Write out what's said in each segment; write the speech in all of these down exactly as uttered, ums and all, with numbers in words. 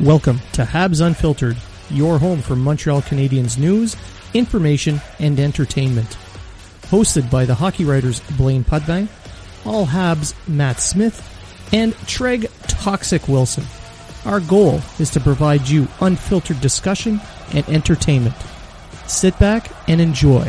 Welcome to Habs Unfiltered, your home for Montreal Canadiens news, information, and entertainment. Hosted by the Hockey Writers Blaine Putney, All Habs Matt Smith, and Trege Toxic Wilson. Our goal is to provide you unfiltered discussion and entertainment. Sit back and enjoy.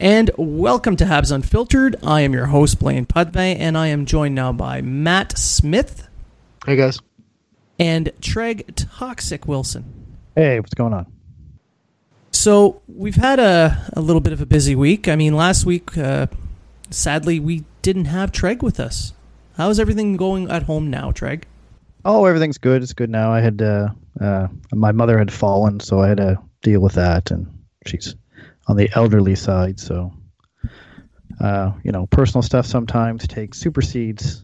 And welcome to Habs Unfiltered. I am your host, Blaine Putney, and I am joined now by Matt Smith. Hey, guys. And Trege Toxic Wilson. Hey, what's going on? So we've had a, a little bit of a busy week. I mean, last week, uh, sadly, we didn't have Trege with us. How is everything going at home now, Trege? Oh, everything's good. It's good now. I had uh, uh, my mother had fallen, so I had to deal with that, and she's on the elderly side, so uh, you know, personal stuff sometimes takes supersedes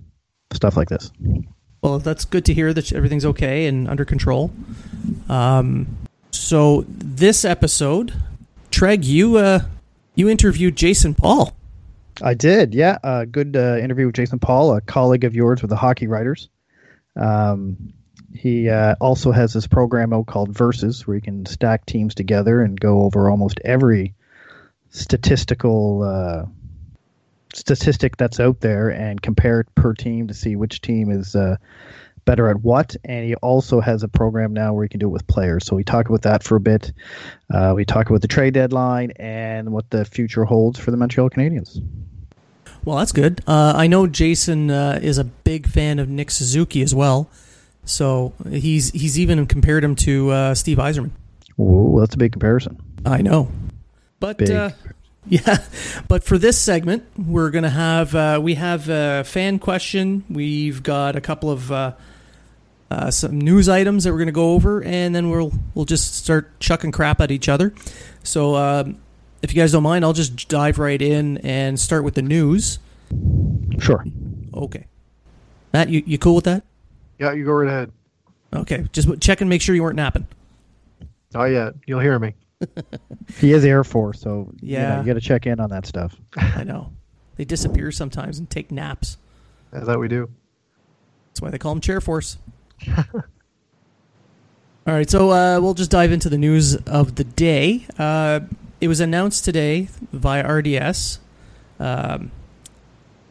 stuff like this. Well, that's good to hear that everything's okay and under control. Um, so this episode, Trege, you uh, you interviewed Jason Paul. I did, yeah. A good uh, interview with Jason Paul, a colleague of yours with the Hockey Writers. Um, he uh, also has this program out called Versus, where you can stack teams together and go over almost every statistical uh, statistic that's out there and compare it per team to see which team is uh, better at what. And he also has a program now where you can do it with players. So we talk about that for a bit. Uh, we talk about the trade deadline and what the future holds for the Montreal Canadiens. Well, that's good. Uh, I know Jason uh, is a big fan of Nick Suzuki as well. So he's he's even compared him to uh, Steve Yzerman. Ooh, that's a big comparison. I know. But uh, yeah, but for this segment, we're going to have uh, we have a fan question. We've got a couple of uh, uh, some news items that we're going to go over, and then we'll we'll just start chucking crap at each other. So um, if you guys don't mind, I'll just dive right in and start with the news. Sure. Okay. Matt, you, you cool with that? Yeah, you go right ahead. Okay, just check and make sure you weren't napping. Oh yeah, you'll hear me. He is Air Force, so yeah, you know, you got to check in on that stuff. I know. They disappear sometimes and take naps. That's how we do. That's why they call them Chair Force. All right, so uh, we'll just dive into the news of the day. Uh, it was announced today via R D S. Um,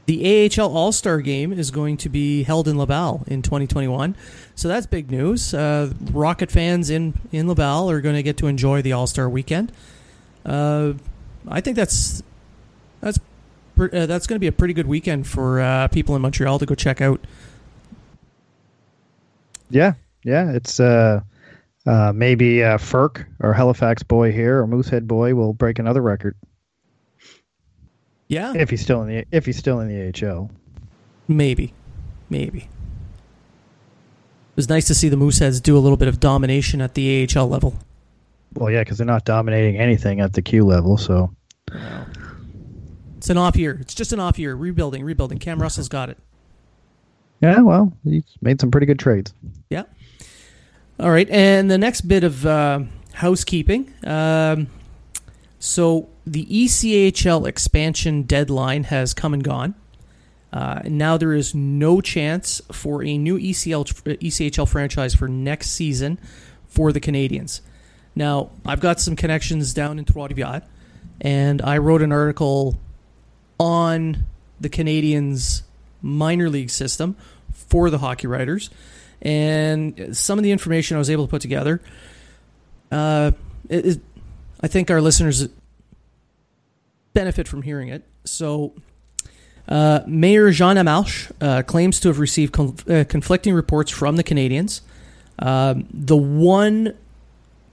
The A H L All-Star Game is going to be held in Laval in twenty twenty-one, so that's big news. Uh, Rocket fans in, in Laval are going to get to enjoy the All-Star Weekend. Uh, I think that's that's uh, that's going to be a pretty good weekend for uh, people in Montreal to go check out. Yeah, yeah, it's uh, uh, maybe uh, F E R C or Halifax boy here or Moosehead boy will break another record. Yeah, if he's still in the if he's still in the A H L, maybe, maybe. It was nice to see the Mooseheads do a little bit of domination at the A H L level. Well, yeah, because they're not dominating anything at the Q level, so. No. It's an off year. It's just an off year. Rebuilding, rebuilding. Cam Russell's got it. Yeah, well, he's made some pretty good trades. Yeah. All right, and the next bit of uh, housekeeping. Um, so the E C H L expansion deadline has come and gone. Uh, now there is no chance for a new E C H L franchise for next season for the Canadiens. Now, I've got some connections down in Trois-Rivières, and I wrote an article on the Canadiens' minor league system for the Hockey Writers. And some of the information I was able to put together, uh, it, it, I think our listeners benefit from hearing it. So, uh, Mayor Jean Amalche uh, claims to have received conf- uh, conflicting reports from the Canadiens. Um, the one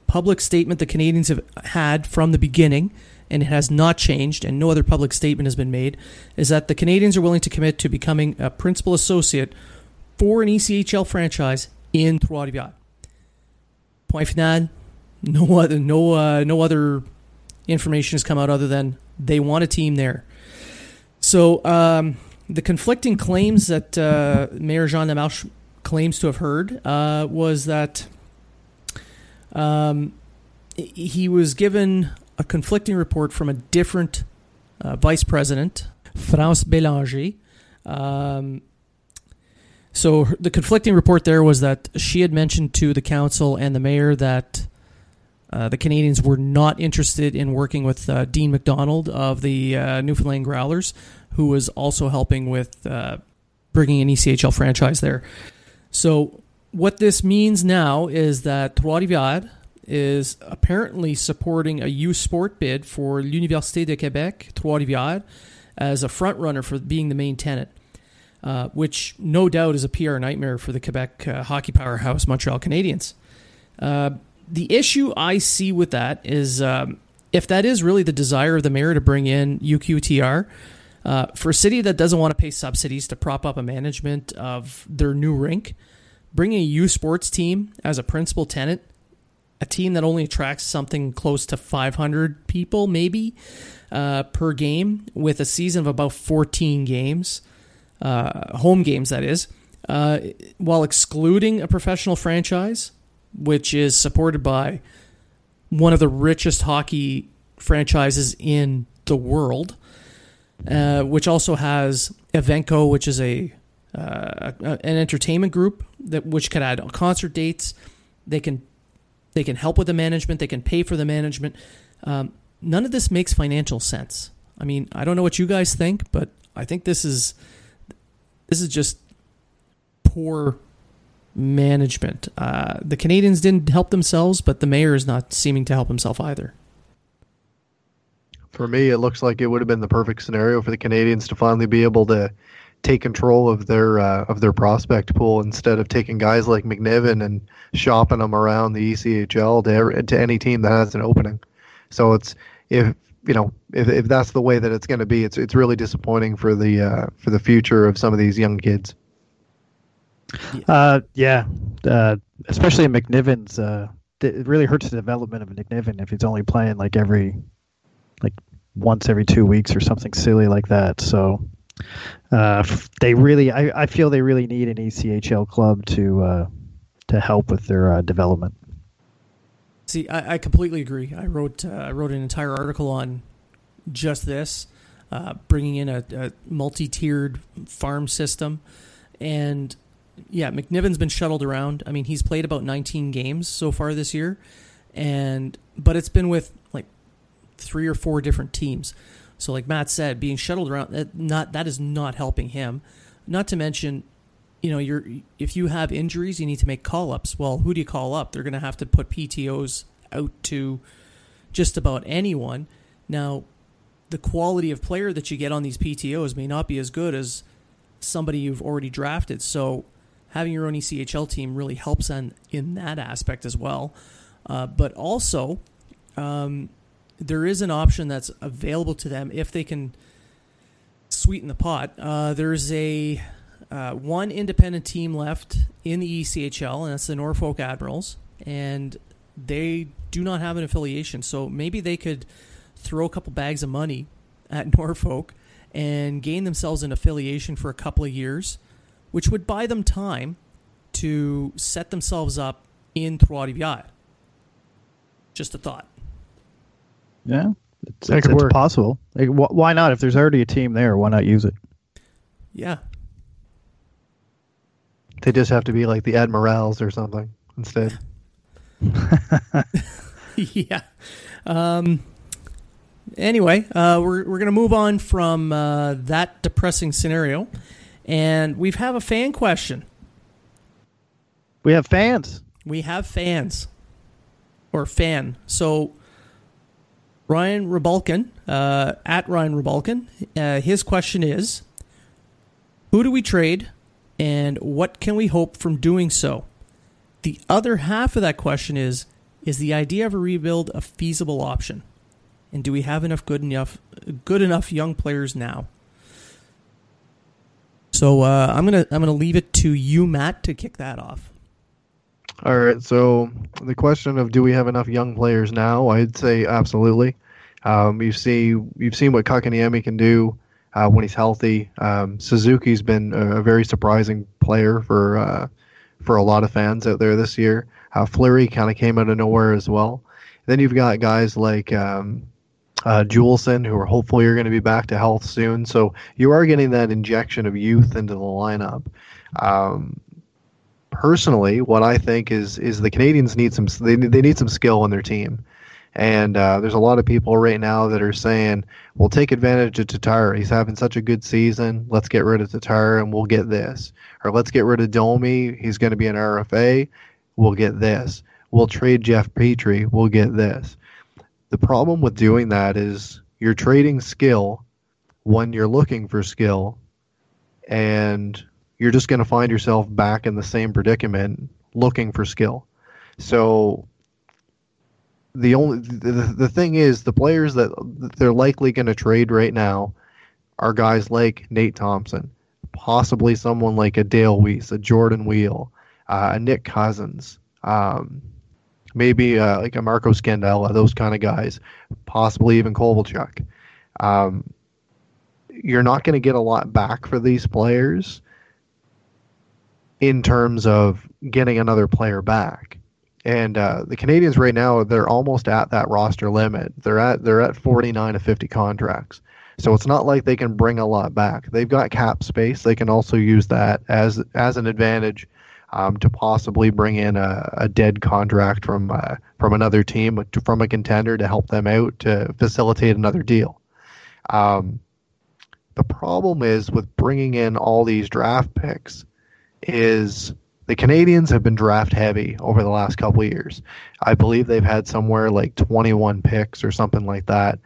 public statement the Canadiens have had from the beginning, and it has not changed, and no other public statement has been made, is that the Canadiens are willing to commit to becoming a principal associate for an E C H L franchise in Trois-Rivières. Point final, no other, no, uh, no other information has come out other than they want a team there. So um, the conflicting claims that uh, Mayor Jean Lamarche claims to have heard uh, was that um, he was given a conflicting report from a different uh, vice president, France Bélanger. Um, so the conflicting report there was that she had mentioned to the council and the mayor that uh, the Canadiens were not interested in working with uh, Dean MacDonald of the uh, Newfoundland Growlers, who was also helping with uh, bringing an E C H L franchise there. So what this means now is that Trois-Rivières is apparently supporting a youth sport bid for l'Université de Québec, Trois-Rivières, as a front-runner for being the main tenant, uh, which no doubt is a P R nightmare for the Quebec uh, hockey powerhouse Montreal Canadiens. Uh, the issue I see with that is um, if that is really the desire of the mayor to bring in U Q T R, uh, for a city that doesn't want to pay subsidies to prop up a management of their new rink, bringing a youth sports team as a principal tenant, a team that only attracts something close to five hundred people, maybe, uh, per game, with a season of about fourteen games, uh, home games, that is, uh, while excluding a professional franchise, which is supported by one of the richest hockey franchises in the world, uh, which also has Evenco, which is a uh, an entertainment group, that which could add concert dates. They can... They can help with the management. They can pay for the management. Um, none of this makes financial sense. I mean, I don't know what you guys think, but I think this is this is just poor management. Uh, the Canadiens didn't help themselves, but the mayor is not seeming to help himself either. For me, it looks like it would have been the perfect scenario for the Canadiens to finally be able to take control of their uh, of their prospect pool instead of taking guys like McNiven and shopping them around the E C H L to every, to any team that has an opening. So it's if you know if if that's the way that it's going to be, it's it's really disappointing for the uh, for the future of some of these young kids. Uh, yeah, uh, especially McNiven's. Uh, it really hurts the development of McNiven if he's only playing like every like once every two weeks or something silly like that. So. Uh, they really, I, I feel they really need an E C H L club to uh, to help with their uh, development. See, I, I completely agree. I wrote uh, I wrote an entire article on just this, uh, bringing in a, a multi-tiered farm system, and yeah, McNiven's been shuttled around. I mean, he's played about nineteen games so far this year, and but it's been with like three or four different teams. So like Matt said, being shuttled around, that not that is not helping him. Not to mention, you know, you're if you have injuries, you need to make call-ups. Well, who do you call up? They're going to have to put P T Os out to just about anyone. Now, the quality of player that you get on these P T Os may not be as good as somebody you've already drafted. So having your own E C H L team really helps in, in that aspect as well. Uh, but also... Um, there is an option that's available to them if they can sweeten the pot. Uh, there's a uh, one independent team left in the E C H L, and that's the Norfolk Admirals. And they do not have an affiliation. So maybe they could throw a couple bags of money at Norfolk and gain themselves an affiliation for a couple of years, which would buy them time to set themselves up in Trois-Rivières. Just a thought. Yeah, it's, that it's, could it's work. Possible. Like, wh- why not? If there's already a team there, why not use it? Yeah. They just have to be like the Admirals or something instead. yeah. Um, anyway, uh, we're we're going to move on from uh, that depressing scenario. And we have a fan question. We have fans. We have fans. Or fan. So Ryan Rebalkin, uh, at Ryan Rebalkin, uh, his question is, who do we trade and what can we hope from doing so? The other half of that question is, is the idea of a rebuild a feasible option? And do we have enough good enough good enough young players now? So uh, I'm gonna I'm gonna leave it to you, Matt, to kick that off. All right. So the question of do we have enough young players now? I'd say absolutely. Um, you see, you've seen what Kakaniemi can do uh, when he's healthy. Um, Suzuki's been a, a very surprising player for uh, for a lot of fans out there this year. Uh, Fleury kind of came out of nowhere as well. Then you've got guys like Um, Uh, Juleson, who are hopefully are going to be back to health soon. So you are getting that injection of youth into the lineup. Um, personally, what I think is is the Canadians need some they, they need some skill on their team. And uh, there's a lot of people right now that are saying, well, take advantage of Tatar. He's having such a good season. Let's get rid of Tatar and we'll get this. Or let's get rid of Domi. He's going to be an R F A. We'll get this. We'll trade Jeff Petrie. We'll get this. The problem with doing that is you're trading skill when you're looking for skill, and you're just going to find yourself back in the same predicament looking for skill. So the only the, the thing is, the players that they're likely going to trade right now are guys like Nate Thompson, possibly someone like a Dale Weiss, a Jordan Weal, uh, a Nick Cousins, um, maybe uh, like a Marco Scandella, those kind of guys, possibly even Kovalchuk. Um, you're not going to get a lot back for these players in terms of getting another player back. And uh, the Canadians right now, they're almost at that roster limit. They're at they're at forty-nine to fifty contracts. So it's not like they can bring a lot back. They've got cap space. They can also use that as as an advantage Um, to possibly bring in a, a dead contract from uh, from another team, to, from a contender, to help them out, to facilitate another deal. Um, the problem is with bringing in all these draft picks is the Canadians have been draft heavy over the last couple of years. I believe they've had somewhere like twenty-one picks or something like that.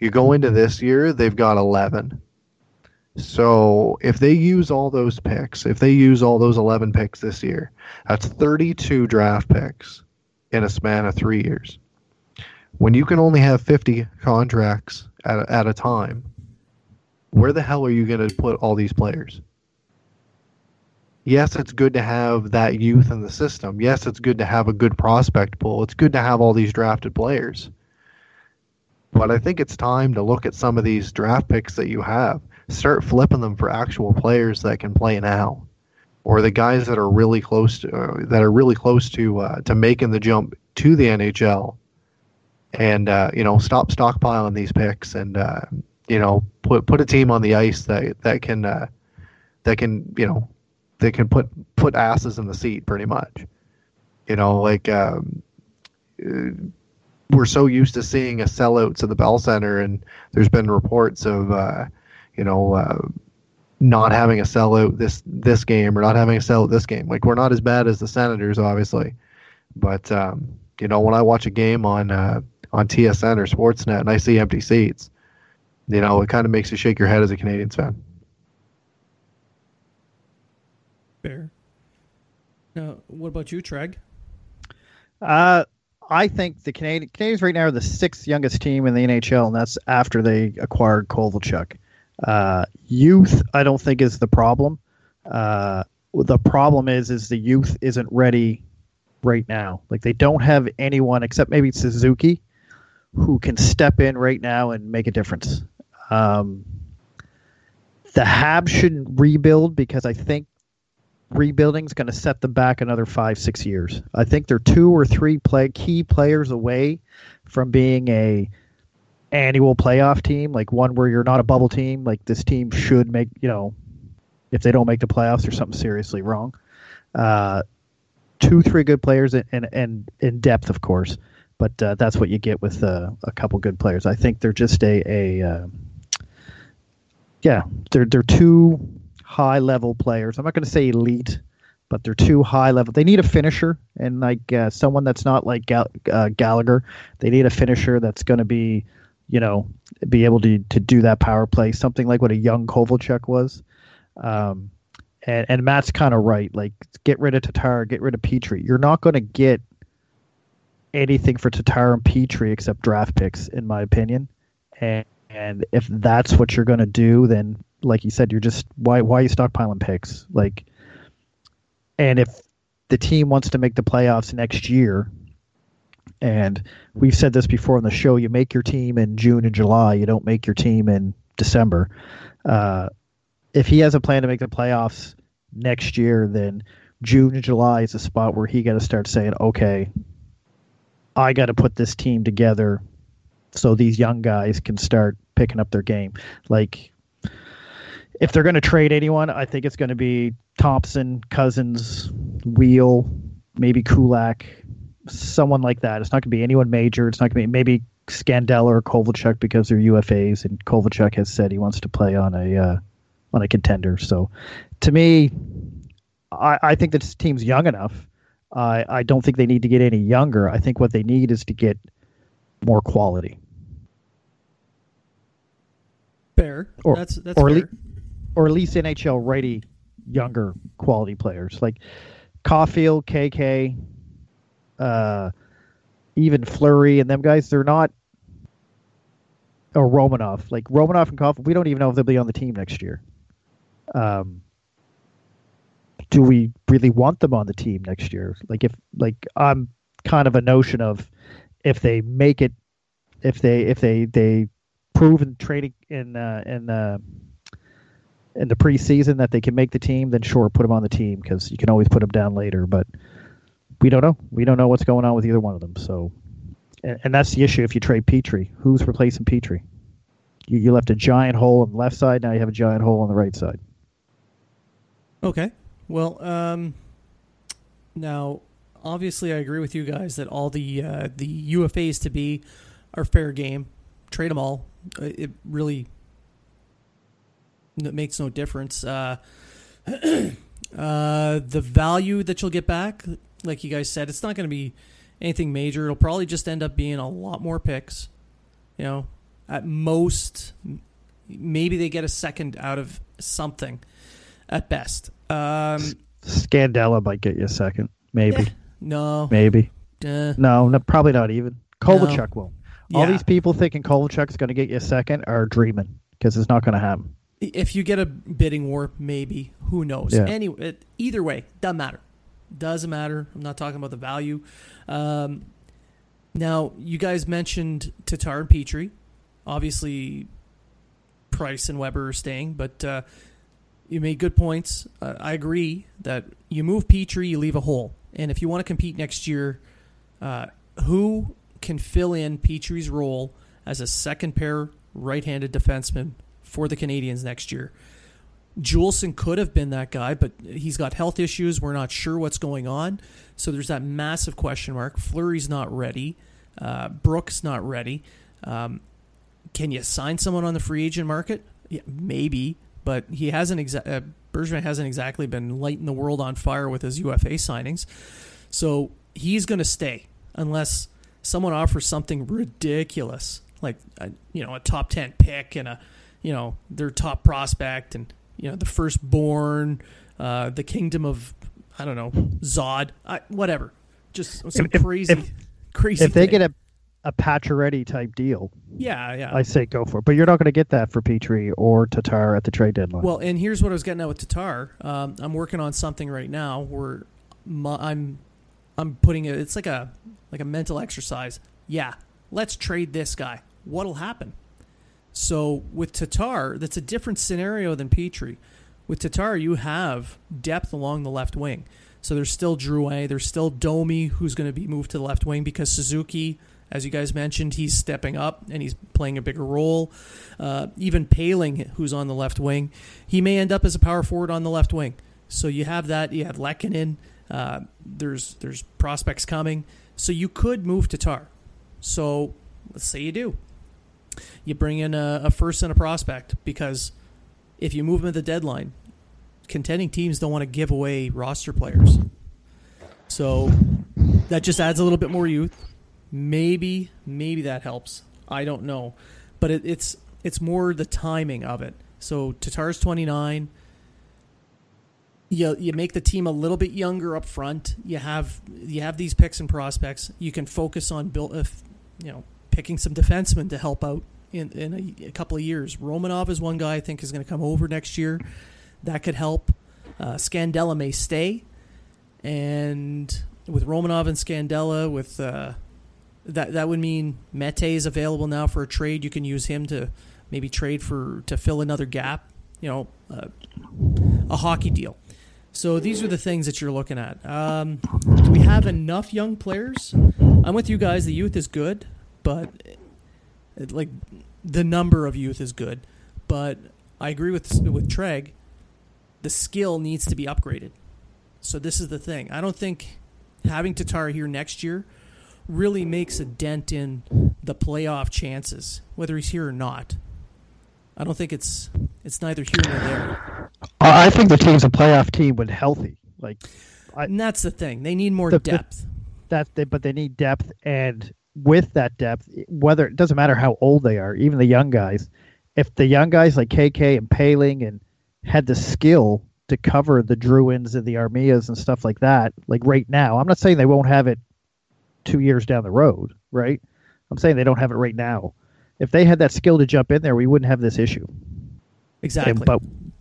You go into this year, they've got eleven. So if they use all those picks, if they use all those eleven picks this year, that's thirty-two draft picks in a span of three years. When you can only have fifty contracts at a, at a time, where the hell are you going to put all these players? Yes, it's good to have that youth in the system. Yes, it's good to have a good prospect pool. It's good to have all these drafted players. But I think it's time to look at some of these draft picks that you have. Start flipping them for actual players that can play now, or the guys that are really close to uh, that are really close to uh, to making the jump to the N H L. And uh, you know, stop stockpiling these picks, and uh, you know, put put a team on the ice that that can uh, that can you know that can put put asses in the seat, pretty much. You know, like um, we're so used to seeing a sellout to the Bell Center, and there's been reports of Uh, You know, uh, not having a sellout this this game, or not having a sellout this game. Like, we're not as bad as the Senators, obviously, but um, you know, when I watch a game on uh, on T S N or Sportsnet and I see empty seats, you know, it kind of makes you shake your head as a Canadiens fan. Fair. Now, what about you, Treg? Uh, I think the Canadi- Canadiens right now are the sixth youngest team in the N H L, and that's after they acquired Kovalchuk. Uh, youth, I don't think, is the problem. Uh, the problem is, is the youth isn't ready right now. Like, they don't have anyone except maybe Suzuki who can step in right now and make a difference. Um, the Habs shouldn't rebuild because I think rebuilding is going to set them back another five, six years. I think they're two or three play key players away from being a annual playoff team, like one where you're not a bubble team. Like, this team should make, you know, if they don't make the playoffs, there's something seriously wrong. Uh, two, three good players and in, in, in, in depth, of course. But uh, that's what you get with uh, a couple good players. I think they're just a, a uh, yeah, they're they're two high-level players. I'm not going to say elite, but they're two high-level. They need a finisher and like uh, someone that's not like Gall- uh, Gallagher. They need a finisher that's going to be, you know, be able to to do that power play, something like what a young Kovalchuk was. Um, and, and Matt's kind of right. Like, get rid of Tatar, get rid of Petrie. You're not going to get anything for Tatar and Petrie except draft picks, in my opinion. And, and if that's what you're going to do, then, like you said, you're just, why why are you stockpiling picks? Like, and if the team wants to make the playoffs next year, and we've said this before on the show, you make your team in June and July, you don't make your team in December. Uh, if he has a plan to make the playoffs next year, then June and July is a spot where he got to start saying, okay, I got to put this team together so these young guys can start picking up their game. Like, if they're going to trade anyone, I think it's going to be Thompson, Cousins, Weal, maybe Kulak, someone like that. It's not going to be anyone major. It's not going to be maybe Scandella or Kovalchuk because they're U F As, and Kovalchuk has said he wants to play on a uh, on a contender. So, to me, I, I think this team's young enough. I, I don't think they need to get any younger. I think what they need is to get more quality. Fair. Or, that's, that's or, fair. Le- or at least N H L ready, younger quality players. Like Caulfield, K K, uh, even Fleury and them guys, they're not... Or Romanov. Like Romanov and Caulfield, we don't even know if they'll be on the team next year. Um... Do we really want them on the team next year? Like, if like I'm kind of a notion of if they make it, if they if they they prove in training in uh, in uh, in the preseason that they can make the team, then sure, put them on the team because you can always put them down later. But we don't know. We don't know what's going on with either one of them. So, and, and that's the issue. If you trade Petrie, who's replacing Petrie? You you left a giant hole on the left side. Now you have a giant hole on the right side. Okay. Well, um, now, obviously, I agree with you guys that all the uh, the U F As to be are fair game. Trade them all. It really it makes no difference. Uh, uh, the value that you'll get back, like you guys said, it's not going to be anything major. It'll probably just end up being a lot more picks. You know, at most, maybe they get a second out of something at best. Um, Scandella might get you a second, maybe. Eh, no, maybe. Eh. No, no, probably not even. Kovalchuk no. won't. All yeah. these people thinking Kovalchuk's going to get you a second are dreaming because it's not going to happen. If you get a bidding war, maybe. Who knows? Yeah. Anyway, it, either way, doesn't matter. Doesn't matter. I'm not talking about the value. Um, now, you guys mentioned Tatar and Petrie. Obviously, Price and Weber are staying, but. Uh, You made good points. Uh, I agree that you move Petrie, you leave a hole. And if you want to compete next year, uh, who can fill in Petrie's role as a second-pair right-handed defenseman for the Canadiens next year? Juleson could have been that guy, but he's got health issues. We're not sure what's going on. So there's that massive question mark. Fleury's not ready. Uh, Brooks not ready. Um, can you sign someone on the free agent market? Yeah, maybe. But he hasn't exa- uh, Bergevin hasn't exactly been lighting the world on fire with his U F A signings. So he's going to stay unless someone offers something ridiculous, like a, you know, a top ten pick and a you know their top prospect and you know the firstborn, uh, the kingdom of I don't know Zod, I, whatever, just some if, crazy, if, crazy. If they thing. get a a Pacioretty type deal. Yeah, yeah. I say go for it. But you're not going to get that for Petrie or Tatar at the trade deadline. Well, and here's what I was getting at with Tatar. Um, I'm working on something right now where my, I'm I'm putting it, it's like a like a mental exercise. Yeah, let's trade this guy. What'll happen? So with Tatar, that's a different scenario than Petrie. With Tatar, you have depth along the left wing. So there's still Drouin, there's still Domi, who's going to be moved to the left wing because Suzuki, as you guys mentioned, he's stepping up and he's playing a bigger role. Uh, even Poehling, who's on the left wing, he may end up as a power forward on the left wing. So you have that. You have Lehkonen. Uh, there's there's prospects coming. So you could move Tatar. So let's say you do. You bring in a, a first and a prospect, because if you move them at the deadline, contending teams don't want to give away roster players. So that just adds a little bit more youth. Maybe, maybe that helps. I don't know. But it, it's it's more the timing of it. So Tatar's twenty-nine. You you make the team a little bit younger up front. You have you have these picks and prospects. You can focus on build, if, you know, picking some defensemen to help out in, in a, a couple of years. Romanov is one guy I think is going to come over next year. That could help. Uh, Scandella may stay. And with Romanov and Scandella, with... Uh, That that would mean Mete is available now for a trade. You can use him to maybe trade for to fill another gap, you know, uh, a hockey deal. So these are the things that you're looking at. Um, do we have enough young players? I'm with you guys. The youth is good, but it, like the number of youth is good. But I agree with with Treg. The skill needs to be upgraded. So this is the thing. I don't think having Tatar here next year really makes a dent in the playoff chances, whether he's here or not. I don't think it's it's neither here nor there. I think the team's a playoff team when healthy. Like, I, and that's the thing; they need more the, depth. That, they, but they need depth, and with that depth, whether it doesn't matter how old they are, even the young guys. If the young guys like K K and Poehling and had the skill to cover the Druins and the Armias and stuff like that, like right now, I'm not saying they won't have it two years down the road, right? I'm saying they don't have it right now. If they had that skill to jump in there, we wouldn't have this issue. Exactly. And, but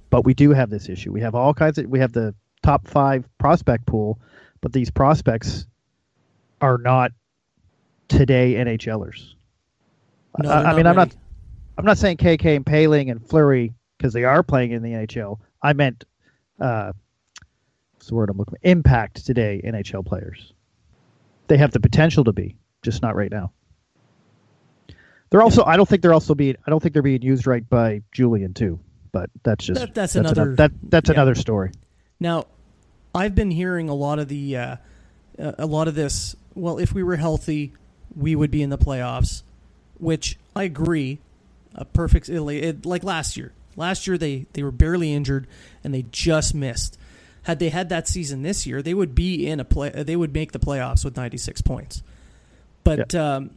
but we do have this issue. We have all kinds of, we have the top five prospect pool, but these prospects are not today N H Lers. No, I, I mean, ready. I'm not I'm not saying K K and Poehling and Fleury, because they are playing in the N H L. I meant, uh, what's the word I'm looking for? Impact today N H L players. They have the potential to be, just not right now. They're also, I don't think they're also being, I don't think they're being used right by Julian too. But that's just that, that's, that's another that, that's yeah. another story. Now, I've been hearing a lot of the, uh, a lot of this. Well, if we were healthy, we would be in the playoffs, which I agree. A perfect it, like last year. Last year they they were barely injured and they just missed. Had they had that season this year, they would be in a play. They would make the playoffs with ninety-six points. But yeah. um,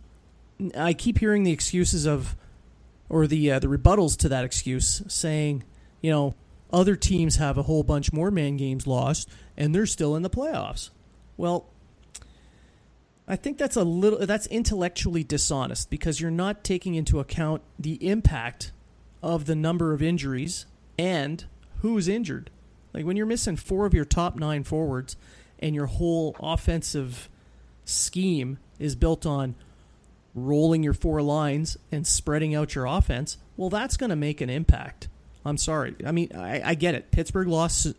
I keep hearing the excuses of, or the uh, the rebuttals to that excuse, saying, you know, other teams have a whole bunch more man games lost, and they're still in the playoffs. Well, I think that's a little that's intellectually dishonest, because you're not taking into account the impact of the number of injuries and who's injured. Like, when you're missing four of your top nine forwards and your whole offensive scheme is built on rolling your four lines and spreading out your offense, well, that's going to make an impact. I'm sorry. I mean, I, I get it. Pittsburgh lost,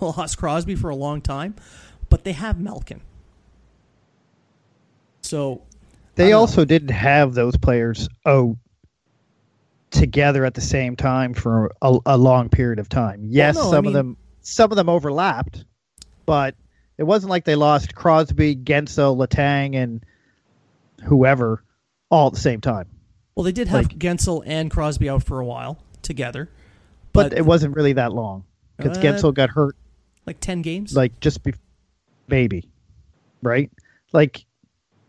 lost Crosby for a long time, but they have Malkin. So they also know. didn't have those players out together at the same time for a, a long period of time. Yes, well, no, some I mean, of them some of them overlapped, but it wasn't like they lost Crosby, Guentzel, Letang, and whoever all at the same time. Well, they did have like, Guentzel and Crosby out for a while together, but, but it wasn't really that long, because uh, Guentzel got hurt like ten games, like just be- maybe, right? Like,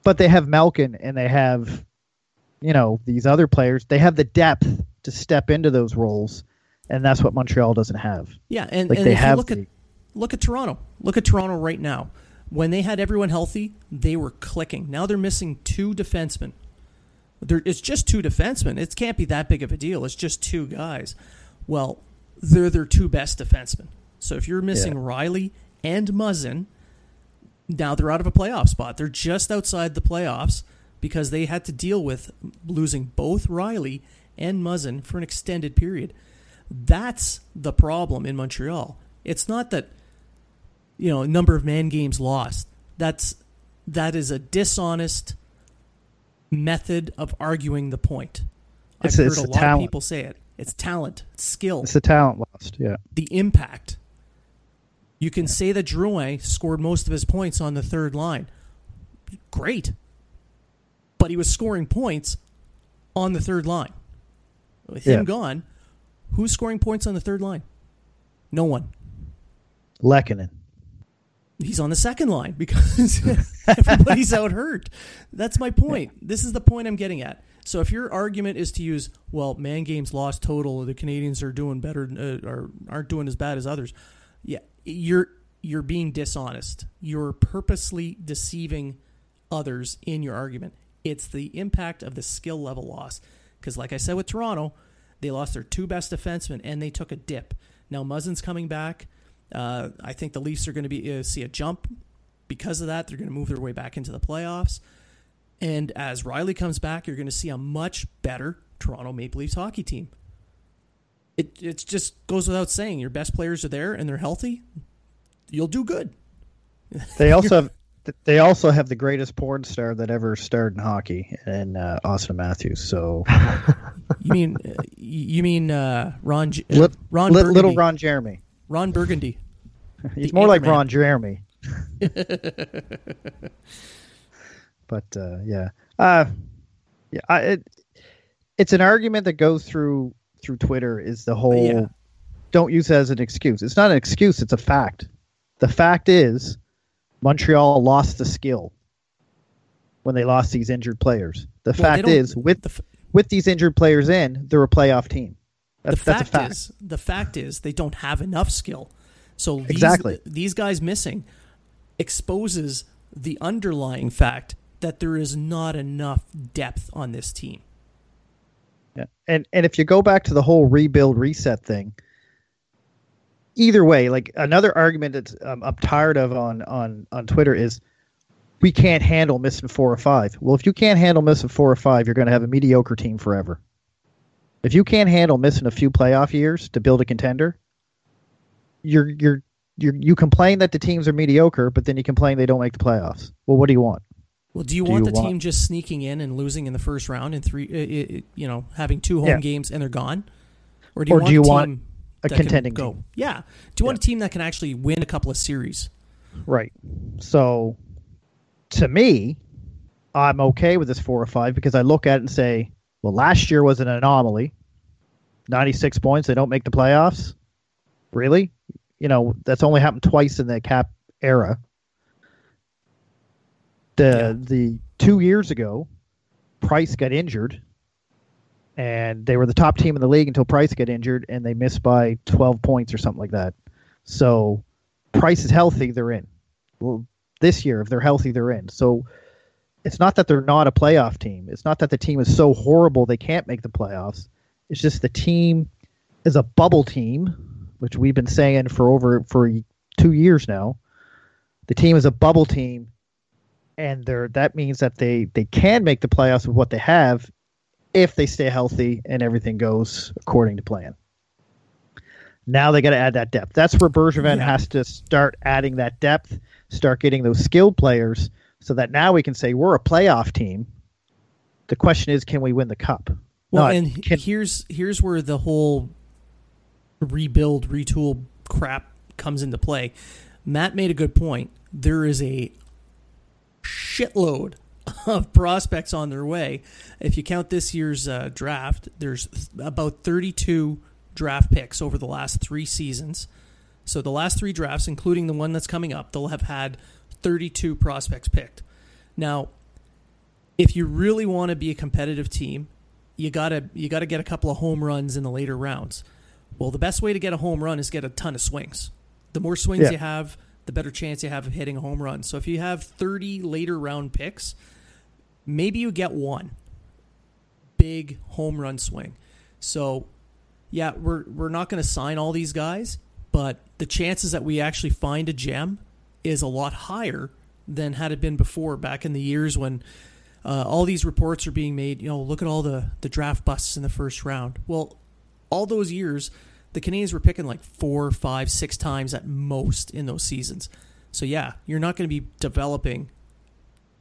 but they have Malkin and they have, you know, these other players. They have the depth to step into those roles, and that's what Montreal doesn't have. Yeah, and, like and they if have you look the... at look at Toronto. Look at Toronto right now. When they had everyone healthy, they were clicking. Now they're missing two defensemen. They're, it's just two defensemen. It can't be that big of a deal. It's just two guys. Well, they're their two best defensemen. So if you're missing yeah. Riley and Muzzin, Now they're out of a playoff spot. They're just outside the playoffs because they had to deal with losing both Riley and Muzzin for an extended period. That's the problem in Montreal. It's not that, you know, number of man games lost. That's that is a dishonest method of arguing the point. I've it's, heard it's a lot talent. of people say it. It's talent, it's skill. It's the talent lost, yeah. The impact. You can yeah. say that Drouin scored most of his points on the third line. Great. But he was scoring points on the third line. With yeah. him gone, who's scoring points on the third line? No one. Lehkonen. He's on the second line because everybody's out hurt. That's my point. Yeah. This is the point I'm getting at. So if your argument is to use, well, man games lost total, the Canadians are doing better uh, or aren't doing as bad as others, yeah, you're you're being dishonest. You're purposely deceiving others in your argument. It's the impact of the skill level loss. Because like I said with Toronto, they lost their two best defensemen and they took a dip. Now Muzzin's coming back. Uh, I think the Leafs are going to be uh, see a jump because of that. They're going to move their way back into the playoffs. And as Riley comes back, you're going to see a much better Toronto Maple Leafs hockey team. It it just goes without saying. Your best players are there and they're healthy. You'll do good. They also have they also have the greatest porn star that ever starred in hockey, in uh, Austin Matthews. So you mean you mean uh, Ron uh, Ron L- little Ron Jeremy. Ron Burgundy. He's more like man. Ron Jeremy. But, uh, yeah. Uh, yeah I, it, it's an argument that goes through through Twitter is the whole yeah. don't use it as an excuse. It's not an excuse. It's a fact. The fact is Montreal lost the skill when they lost these injured players. The well, fact is with the f- with these injured players in, they're a playoff team. That's, the fact, that's fact is, the fact is, they don't have enough skill. So these, exactly. these guys missing exposes the underlying fact that there is not enough depth on this team. Yeah, and and if you go back to the whole rebuild reset thing, either way, like another argument that um, I'm tired of on on on Twitter is we can't handle missing four or five. Well, if you can't handle missing four or five, you're going to have a mediocre team forever. If you can't handle missing a few playoff years to build a contender, you're, you're, you're, you complain that the teams are mediocre, but then you complain they don't make the playoffs. Well, what do you want? Well, do you do want you the want? team just sneaking in and losing in the first round and three, uh, you know, having two home yeah. games and they're gone? Or do you, or want, do you a team want a contending go? team? Yeah. Do you yeah. want a team that can actually win a couple of series? Right. So, to me, I'm okay with this four or five because I look at it and say, well, last year was an anomaly. ninety-six points. They don't make the playoffs. Really? You know, that's only happened twice in the cap era. The yeah. the two years ago, Price got injured, and they were the top team in the league until Price got injured, and they missed by twelve points or something like that. So Price is healthy, they're in. Well, this year, if they're healthy, they're in. So it's not that they're not a playoff team. It's not that the team is so horrible they can't make the playoffs. It's just the team is a bubble team, which we've been saying for over for two years now. The team is a bubble team, and they're, that means that they, they can make the playoffs with what they have if they stay healthy and everything goes according to plan. Now they got to add that depth. That's where Bergevin yeah. has to start adding that depth, start getting those skilled players, so that now we can say we're a playoff team. The question is, can we win the cup? Well, Not, and can, here's here's where the whole rebuild, retool crap comes into play. Matt made a good point. There is a shitload of prospects on their way. If you count this year's uh, draft, there's th- about thirty-two draft picks over the last three seasons. So the last three drafts, including the one that's coming up, they'll have had thirty-two prospects picked. Now, if you really want to be a competitive team, you gotta you gotta get a couple of home runs in the later rounds. Well, the best way to get a home run is get a ton of swings. The more swings yeah. you have, the better chance you have of hitting a home run. So if you have thirty later round picks, maybe you get one big home run swing. So yeah, we're we're not going to sign all these guys, but the chances that we actually find a gem is a lot higher than had it been before, back in the years when uh, all these reports are being made. You know, look at all the, the draft busts in the first round. Well, all those years, the Canadiens were picking like four, five, six times at most in those seasons. So yeah, you're not going to be developing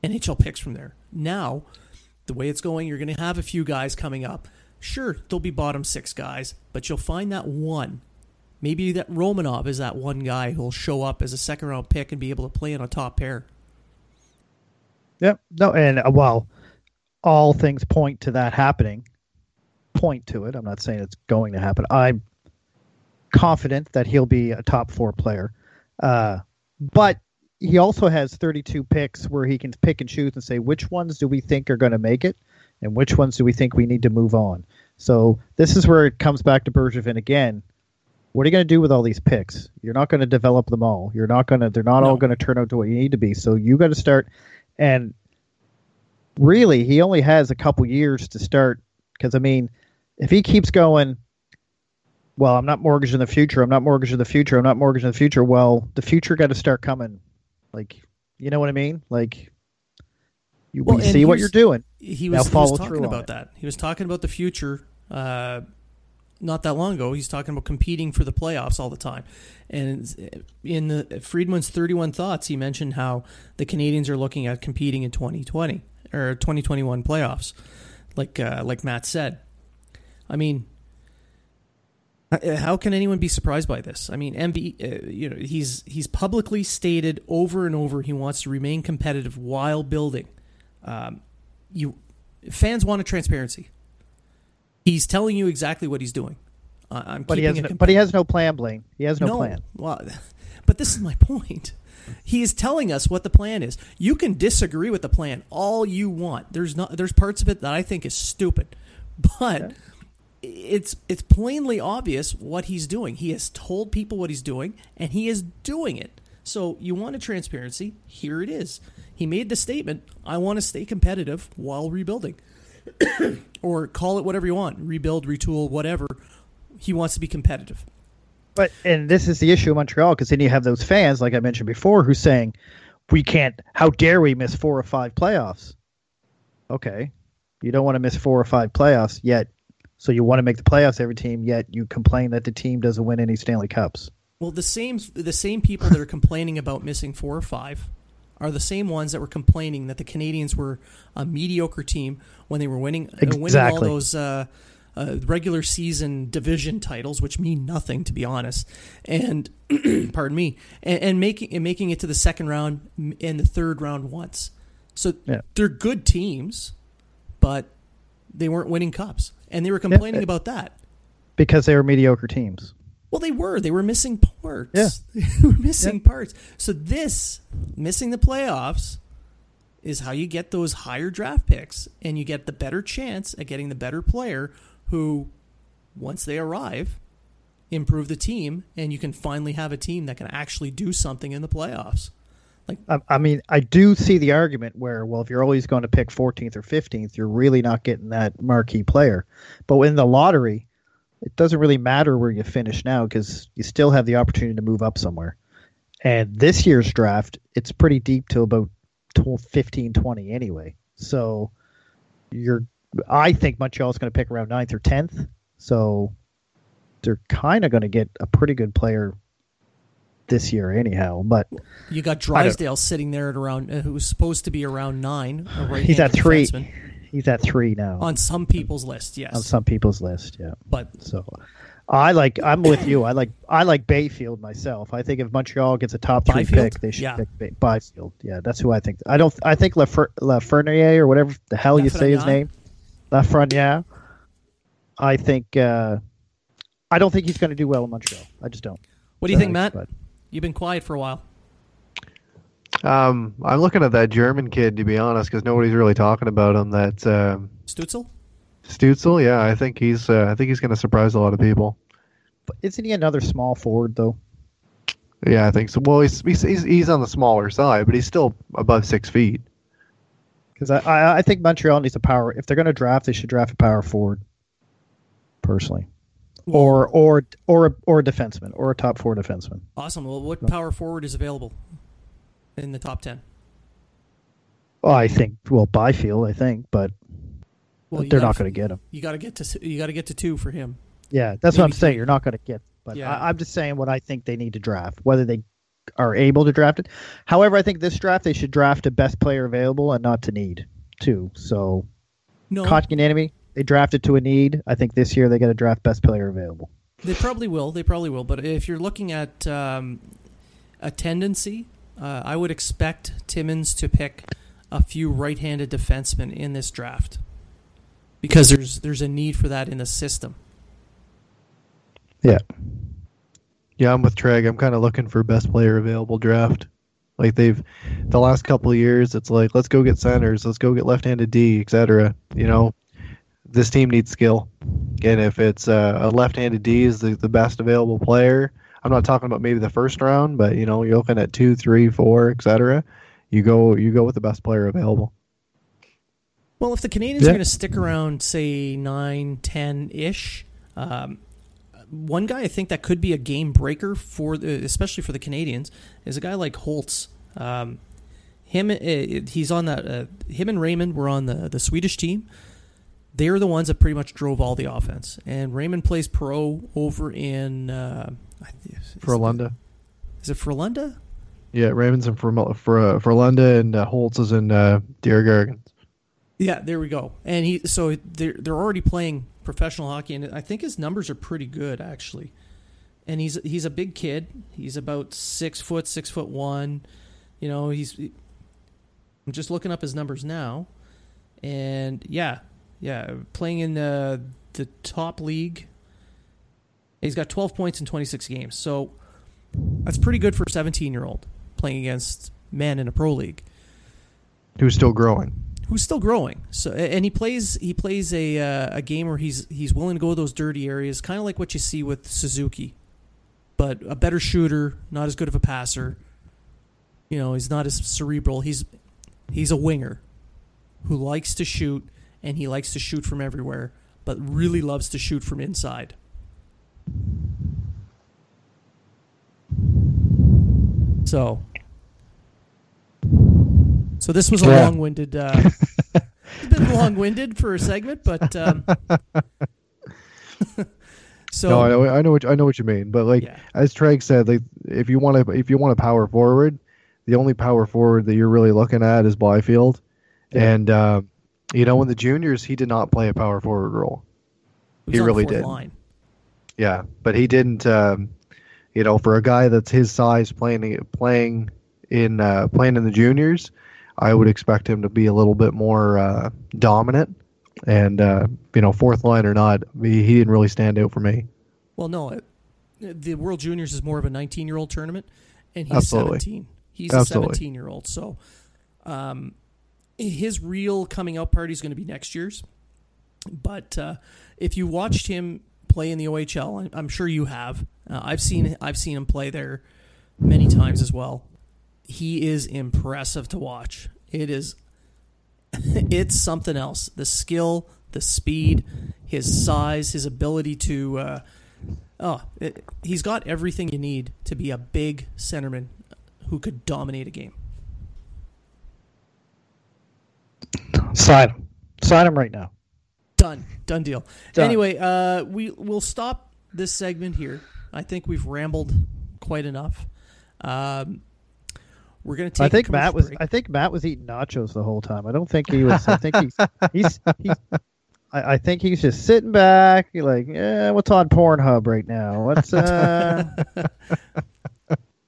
N H L picks from there. Now, the way it's going, you're going to have a few guys coming up. Sure, there'll be bottom six guys, but you'll find that one. Maybe that Romanov is that one guy who'll show up as a second round pick and be able to play in a top pair. Yep. No, and uh, well, all things point to that happening. Point to it. I'm not saying it's going to happen. I'm confident that he'll be a top four player. Uh, but he also has thirty-two picks where he can pick and choose and say, which ones do we think are going to make it? And which ones do we think we need to move on? So this is where it comes back to Bergevin again. What are you going to do with all these picks? You're not going to develop them all. You're not going to, they're not no. all going to turn out to what you need to be. So you got to start. And really, he only has a couple years to start. Because I mean, if he keeps going, well, I'm not mortgaging the future. I'm not mortgaging the future. I'm not mortgaging the future. Well, the future got to start coming. Like, you know what I mean? Like, you well, see what was, you're doing. He was, now follow he was talking through about that. He was talking about the future uh, not that long ago. He's talking about competing for the playoffs all the time. And in the Friedman's thirty-one Thoughts, he mentioned how the Canadiens are looking at competing in twenty twenty or twenty twenty-one playoffs, like uh, like Matt said. I mean, how can anyone be surprised by this? I mean, M B, uh, you know, he's he's publicly stated over and over he wants to remain competitive while building. Um, you fans want a transparency. He's telling you exactly what he's doing. Uh, I'm but, he has no, but he has no plan, Blaine. He has no, no plan. Well, but this is my point. He is telling us what the plan is. You can disagree with the plan all you want. There's not. There's parts of it that I think is stupid, but okay. it's it's plainly obvious what he's doing. He has told people what he's doing, and he is doing it. So you want a transparency? Here it is. He made the statement, I want to stay competitive while rebuilding. Or call it whatever you want, rebuild, retool, whatever. He wants to be competitive. But and this is the issue of Montreal, because then you have those fans, like I mentioned before, who's saying, we can't, how dare we miss four or five playoffs? Okay, you don't want to miss four or five playoffs yet, so you want to make the playoffs every team, yet you complain that the team doesn't win any Stanley Cups. Well, the same the same people that are complaining about missing four or five are the same ones that were complaining that the Canadiens were a mediocre team when they were winning, exactly. uh, winning all those uh, uh, regular season division titles, which mean nothing, to be honest. And pardon me, and, and making and making it to the second round and the third round once. So yeah. They're good teams, but they weren't winning cups, and they were complaining yeah, it, about that because they were mediocre teams. Well, they were. They were missing parts. Yeah. They were missing yeah. parts. So this, missing the playoffs, is how you get those higher draft picks, and you get the better chance at getting the better player who, once they arrive, improve the team, and you can finally have a team that can actually do something in the playoffs. Like, I, I mean, I do see the argument where, well, if you're always going to pick fourteenth or fifteenth, you're really not getting that marquee player. But in the lottery, it doesn't really matter where you finish now because you still have the opportunity to move up somewhere. And this year's draft, it's pretty deep to about fifteen, twenty anyway. So you're, I think Montreal's going to pick around ninth or tenth. So they're kind of going to get a pretty good player this year anyhow. But you got Drysdale sitting there at around, uh, who's supposed to be around nine. He's at three. Defenseman. He's at three now. On some people's list, yes. On some people's list, yeah. But so, I like. I'm with you. I like. I like Byfield myself. I think if Montreal gets a top three Byfield? pick, they should yeah. pick By- Byfield. Yeah, that's who I think. I don't. I think Lafre- Lafreniere or whatever the hell you say his name, Lafreniere. I think. Uh, I don't think he's going to do well in Montreal. I just don't. What do you so, think, Matt? But, you've been quiet for a while. Um, I'm looking at that German kid, to be honest, because nobody's really talking about him. That uh, Stützle. Stützle, yeah, I think he's. Uh, I think he's going to surprise a lot of people. But isn't he another small forward though? Yeah, I think so. Well, he's he's he's on the smaller side, but he's still above six feet. Because I, I I think Montreal needs a power. If they're going to draft, they should draft a power forward. Personally. Or or or a, or a defenseman or a top four defenseman. Awesome. Well, what power forward is available? In the top ten. Oh, I think well Byfield, I think, but well, they're gotta, not going to get him. You got to get to you got to get to two for him. Yeah, that's Maybe. what I'm saying. You're not going to get. But yeah. I, I'm just saying what I think they need to draft, whether they are able to draft it. However, I think this draft they should draft a best player available and not to need too. So, no. Kakaniemi, they drafted to a need. I think this year they got to draft best player available. They probably will. They probably will. But if you're looking at um, a tendency, uh, I would expect Timmins to pick a few right-handed defensemen in this draft because there's there's a need for that in the system. Yeah. Yeah, I'm with Treg. I'm kind of looking for best player available draft. Like they've, the last couple of years, it's like, let's go get centers, let's go get left-handed D, et cetera. You know, this team needs skill. And if it's uh, a left-handed D is the, the best available player, I'm not talking about maybe the first round, but, you know, you're looking at two, three, four, et cetera. You go, you go with the best player available. Well, if the Canadiens yeah. are going to stick around, say, nine, ten-ish, um, one guy I think that could be a game breaker for, the, especially for the Canadiens, is a guy like Holtz. Um, him, he's on that. Uh, him and Raymond were on the, the Swedish team. They are the ones that pretty much drove all the offense. And Raymond plays pro over in uh, Frölunda. Is it Frölunda? Yeah, Raymond's in Frölunda, and uh, Holtz is in uh, Djurgården. Yeah, there we go. And he, so they're they're already playing professional hockey, and I think his numbers are pretty good actually. And he's he's a big kid. He's about six foot, six foot one. You know, he's. He, I'm just looking up his numbers now, and yeah, yeah, playing in the the top league. He's got twelve points in twenty-six games, so that's pretty good for a seventeen-year-old playing against men in a pro league. Who's still growing. Who's still growing? So, and he plays. He plays a uh, a game where he's he's willing to go to those dirty areas, kind of like what you see with Suzuki, but a better shooter, not as good of a passer. You know, he's not as cerebral. He's he's a winger who likes to shoot, and he likes to shoot from everywhere, but really loves to shoot from inside. So. So this was a yeah. long-winded, uh, it's been long-winded for a segment, but um, so no, I know, I know what I know what you mean. But like yeah. as Treg said, like if you want to if you want to power forward, the only power forward that you're really looking at is Byfield, yeah. and uh, you know in the juniors he did not play a power forward role. He really did. Line. Yeah, but he didn't. Um, you know, for a guy that's his size playing playing in uh, playing in the juniors. I would expect him to be a little bit more uh, dominant, and uh, you know, fourth line or not, he, he didn't really stand out for me. Well, no, it, the World Juniors is more of a nineteen-year-old tournament, and he's Absolutely. seventeen. He's Absolutely. a seventeen-year-old, so um, his real coming-out party is going to be next year's. But uh, if you watched him play in the O H L, I'm sure you have. Uh, I've seen I've seen him play there many times as well. He is impressive to watch. It is, it's something else. The skill, the speed, his size, his ability to, uh, oh, it, he's got everything you need to be a big centerman who could dominate a game. Sign him, sign him right now. Done, done deal. Done. Anyway, uh, we we'll stop this segment here. I think we've rambled quite enough. Um, We're gonna take I think Matt was. Break. I think Matt was eating nachos the whole time. I don't think he was. I think he's. he's, he's I, I think he's just sitting back. You're like, yeah, what's on Pornhub right now? What's uh,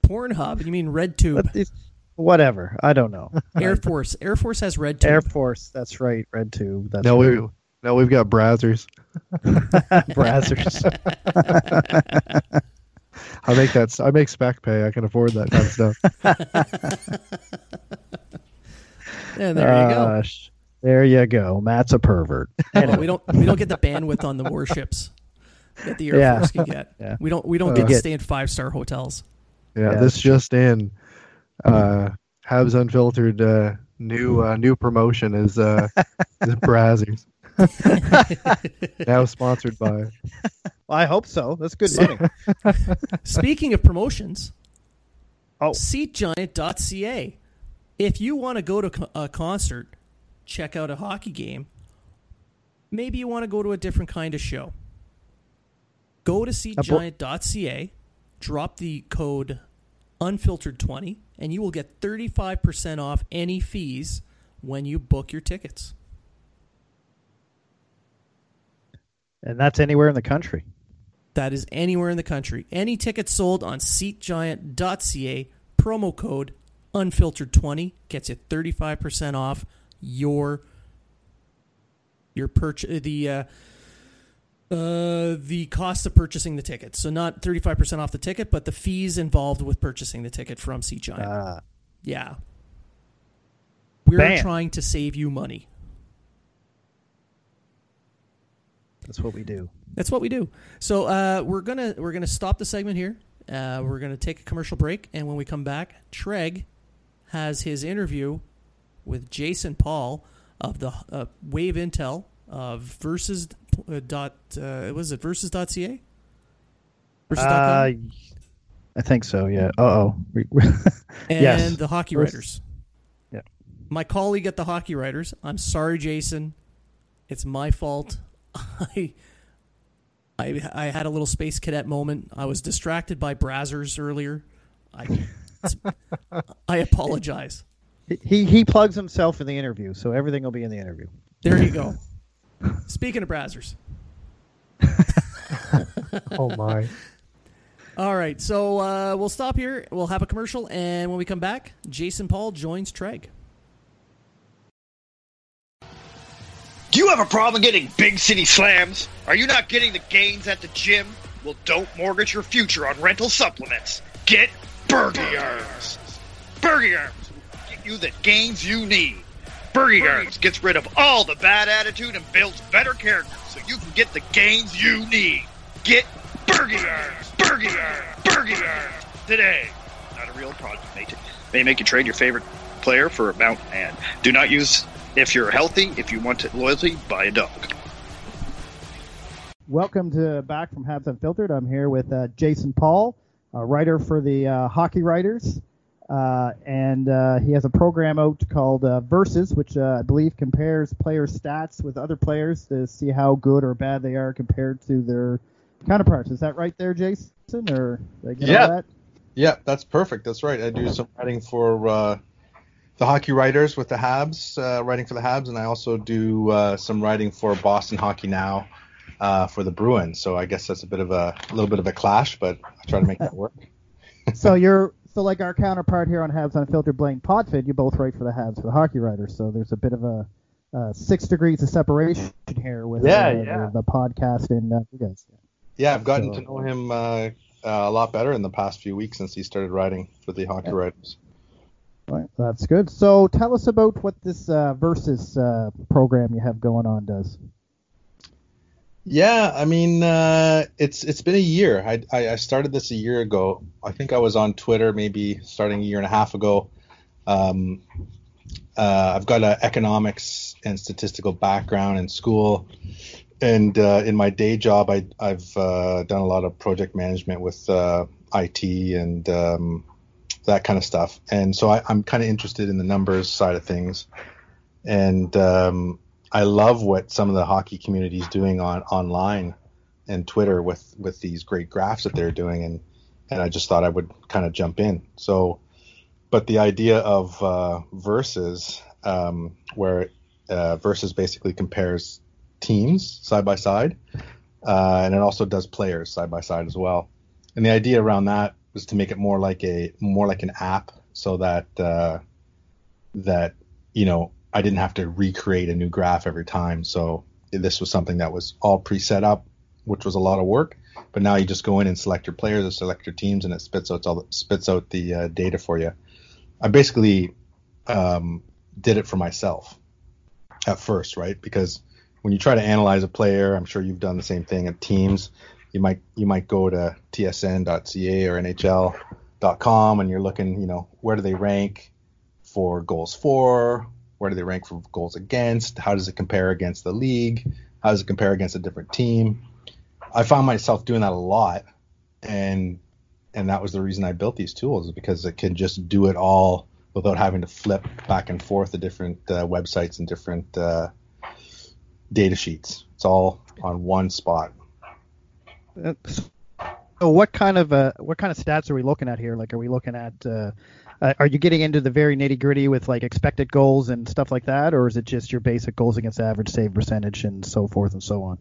Pornhub? You mean RedTube? Is, whatever. I don't know. Air Force. Air Force has RedTube. Air Force. That's right. RedTube. That's no, right. we no, we've got Brazzers. Brazzers. I make that. I make spec pay. I can afford that kind of stuff. And there you go. Uh, there you go. Matt's a pervert. Anyway. Oh, we don't. We don't get the bandwidth on the warships that the Air yeah. Force can get. Yeah. We don't. We don't uh, get to stay in five star hotels. Yeah, yeah. This just in. Uh, Habs Unfiltered uh, new uh, new promotion is uh, is Brazzers. Now sponsored by. Well, I hope so. That's good money. Speaking of promotions, oh. seat giant dot c a if you want to go to a concert, check out a hockey game. Maybe you want to go to a different kind of show. Go to see giant dot c a, drop the code unfiltered twenty, and you will get thirty-five percent off any fees when you book your tickets. And that's anywhere in the country. That is anywhere in the country. Any tickets sold on seat giant dot c a, promo code unfiltered twenty gets you thirty-five percent off your your purchase, the uh, uh, the cost of purchasing the ticket. So not thirty-five percent off the ticket, but the fees involved with purchasing the ticket from SeatGiant. Uh, yeah. We're bam. trying to save you money. That's what we do. That's what we do. So uh, we're gonna we're gonna stop the segment here. Uh, we're gonna take a commercial break, and when we come back, Treg has his interview with Jason Paul of the uh, Wave Intel of Versus uh, dot uh, was it Versus dot c a? Versus. Uh, I think so. Yeah. Uh oh. And yes. The Hockey Versus. Writers. Yeah. My colleague at the Hockey Writers. I'm sorry, Jason. It's my fault. I, I, I had a little space cadet moment. I was distracted by Brazzers earlier. I, I apologize. He he plugs himself in the interview, so everything will be in the interview. There you go. Speaking of Brazzers. Oh my! All right, so uh, we'll stop here. We'll have a commercial, and when we come back, Jason Paul joins Treg. Do you have a problem getting big city slams? Are you not getting the gains at the gym? Well, don't mortgage your future on rental supplements. Get Bergevin. Bergevin will get you the gains you need. Bergevin gets rid of all the bad attitude and builds better character so you can get the gains you need. Get Bergevin. Bergevin. Bergevin today. Not a real product. May make you trade your favorite player for a mountain man. Do not use... If you're healthy, if you want loyalty, buy a dog. Welcome to back from Habs Unfiltered. I'm here with uh, Jason Paul, a writer for the uh, Hockey Writers, uh, and uh, he has a program out called uh, Versus, which uh, I believe compares player stats with other players to see how good or bad they are compared to their counterparts. Is that right there, Jason? Or did I get yeah. all that? Yeah, that's perfect. That's right. I do some writing for... Uh... The Hockey Writers with the Habs, uh, writing for the Habs, and I also do uh, some writing for Boston Hockey Now uh, for the Bruins. So I guess that's a bit of a, a little bit of a clash, but I try to make that work. so you're so like our counterpart here on Habs Unfiltered, Blaine Putney. You both write for the Habs for the Hockey Writers, so there's a bit of a uh, six degrees of separation here with yeah, uh, yeah. The, the podcast and uh, you guys. Yeah, I've gotten so, to know him uh, uh, a lot better in the past few weeks since he started writing for the Hockey yeah. Writers. Right, that's good. So tell us about what this uh, Versus uh, program you have going on does. Yeah, I mean, uh, it's it's been a year. I, I started this a year ago. I think I was on Twitter maybe starting a year and a half ago. Um, uh, I've got an economics and statistical background in school. And uh, in my day job, I, I've uh, done a lot of project management with uh, I T and um that kind of stuff. And so I, I'm kind of interested in the numbers side of things. And um, I love what some of the hockey community is doing on online and Twitter with, with these great graphs that they're doing. And, and I just thought I would kind of jump in. So, but the idea of uh, Versus, um, where uh, Versus basically compares teams side by side. Uh, and it also does players side by side as well. And the idea around that was to make it more like a more like an app, so that uh, that you know I didn't have to recreate a new graph every time. So this was something that was all pre-set up, which was a lot of work. But now you just go in and select your players or select your teams, and it spits out all the, spits out the uh, data for you. I basically um, did it for myself at first, right? Because when you try to analyze a player, I'm sure you've done the same thing at teams. You might you might go to t s n dot c a or n h l dot com and you're looking, you know, where do they rank for goals for? Where do they rank for goals against? How does it compare against the league? How does it compare against a different team? I found myself doing that a lot, and and that was the reason I built these tools, because it can just do it all without having to flip back and forth to different uh, websites and different uh, data sheets. It's all on one spot. So what kind of uh, what kind of stats are we looking at here? Like, are we looking at uh, uh, are you getting into the very nitty gritty with like expected goals and stuff like that, or is it just your basic goals against average, save percentage, and so forth and so on?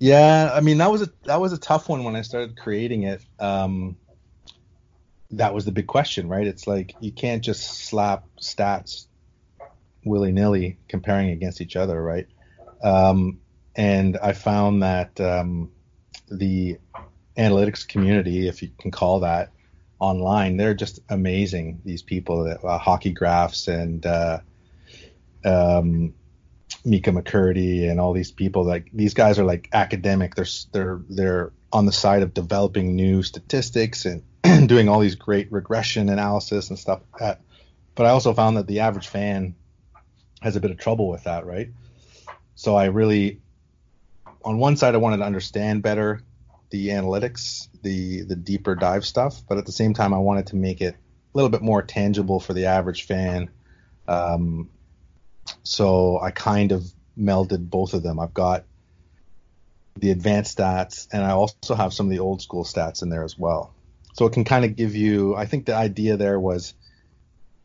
Yeah, I mean that was a that was a tough one when I started creating it. Um, that was the big question, right? It's like you can't just slap stats willy-nilly comparing against each other, right? Um, and I found that um, the analytics community, if you can call that, online, they're just amazing. These people, uh, Hockey Graphs and uh, um, Mika McCurdy and all these people, like these guys are like academic. They're they're they're on the side of developing new statistics and doing all these great regression analysis and stuff like that. But I also found that the average fan has a bit of trouble with that, right? So I really, on one side, I wanted to understand better the analytics, the the deeper dive stuff, but at the same time, I wanted to make it a little bit more tangible for the average fan. Um, so I kind of melded both of them. I've got the advanced stats, and I also have some of the old school stats in there as well. So it can kind of give you, I think the idea there was,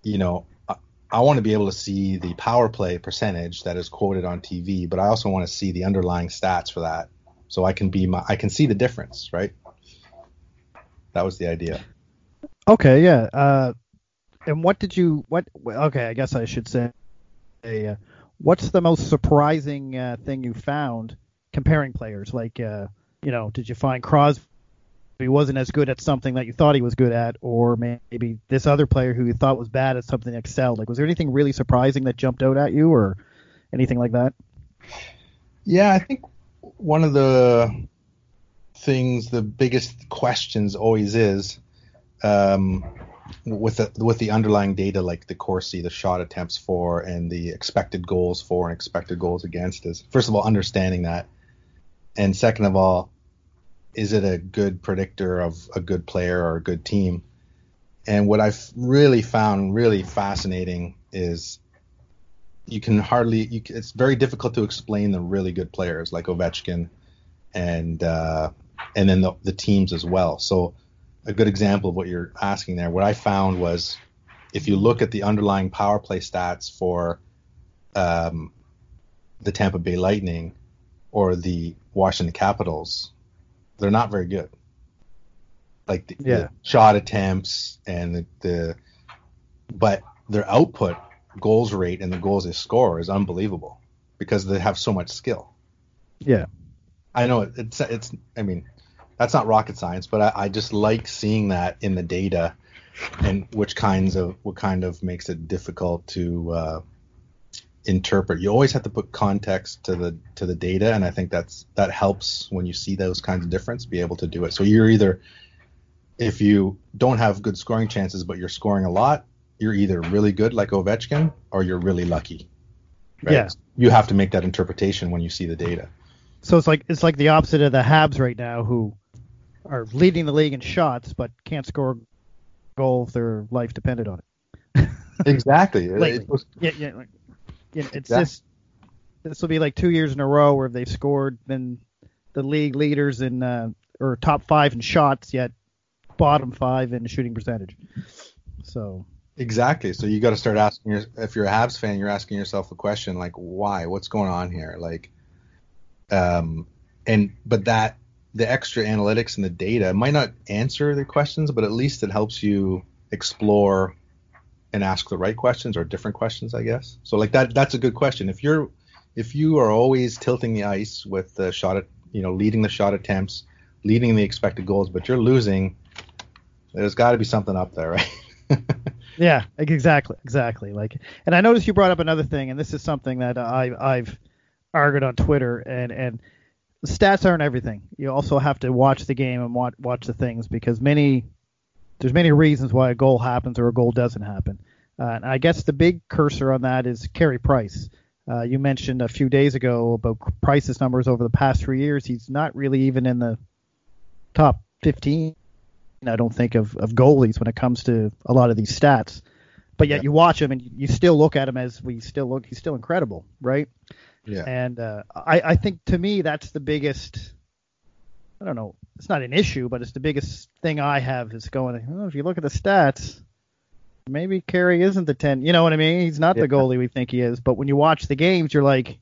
you know, I, I want to be able to see the power play percentage that is quoted on T V, but I also want to see the underlying stats for that. So I can be my, I can see the difference, right? That was the idea. Okay. Yeah. Uh, and what did you, what, okay, I guess I should say, uh, what's the most surprising uh, thing you found comparing players? Like, uh, you know, did you find Crosby he wasn't as good at something that you thought he was good at, or maybe this other player who you thought was bad at something excelled? Like, was there anything really surprising that jumped out at you or anything like that? Yeah, I think one of the things, the biggest questions always is um, with, the, with the underlying data, like the Corsi, the shot attempts for, and the expected goals for and expected goals against, is, first of all, understanding that. And second of all, is it a good predictor of a good player or a good team? And what I've really found really fascinating is you can hardly, you, it's very difficult to explain the really good players like Ovechkin and uh, and then the, the teams as well. So a good example of what you're asking there, what I found was if you look at the underlying power play stats for um, the Tampa Bay Lightning or the Washington Capitals, they're not very good. Like the, yeah. the shot attempts and the, the, but their output goals rate and the goals they score is unbelievable because they have so much skill. Yeah. I know it, it's, it's, I mean, that's not rocket science, but I, I just like seeing that in the data and which kinds of, what kind of makes it difficult to uh, interpret. You always have to put context to the to the data, and I think that's that helps when you see those kinds of difference, be able to do it. So you're either, if you don't have good scoring chances but you're scoring a lot, you're either really good like Ovechkin or you're really lucky, right? Yeah, you have to make that interpretation when you see the data. So it's like it's like the opposite of the Habs right now, who are leading the league in shots but can't score a goal if their life depended on it. Exactly. Lately. It was, yeah, yeah, like, it's exactly. This. This will be like two years in a row where they've scored been the league leaders in uh, or top five in shots, yet bottom five in shooting percentage. So exactly. So you got to start asking your, if you're a Habs fan, you're asking yourself a question like, why? What's going on here? Like, um, and but that the extra analytics and the data might not answer the questions, but at least it helps you explore and ask the right questions or different questions, I guess. So like that, that's a good question. If you're, if you are always tilting the ice with the shot, at, you know, leading the shot attempts, leading the expected goals, but you're losing, there's got to be something up there, right? Yeah, exactly, exactly. Like, and I noticed you brought up another thing, and this is something that I, I've argued on Twitter, and and stats aren't everything. You also have to watch the game and watch watch the things, because many. There's many reasons why a goal happens or a goal doesn't happen. Uh, and I guess the big cursor on that is Carey Price. Uh, you mentioned a few days ago about Price's numbers over the past three years. He's not really even in the top fifteen, I don't think, of, of goalies when it comes to a lot of these stats. But yet yeah. you watch him and you still look at him as we still look. He's still incredible, right? Yeah. And uh, I, I think to me that's the biggest. I don't know. It's not an issue, but it's the biggest thing I have is going. Oh, if you look at the stats, maybe Carey isn't the ten. You know what I mean? He's not yeah. the goalie we think he is. But when you watch the games, you're like,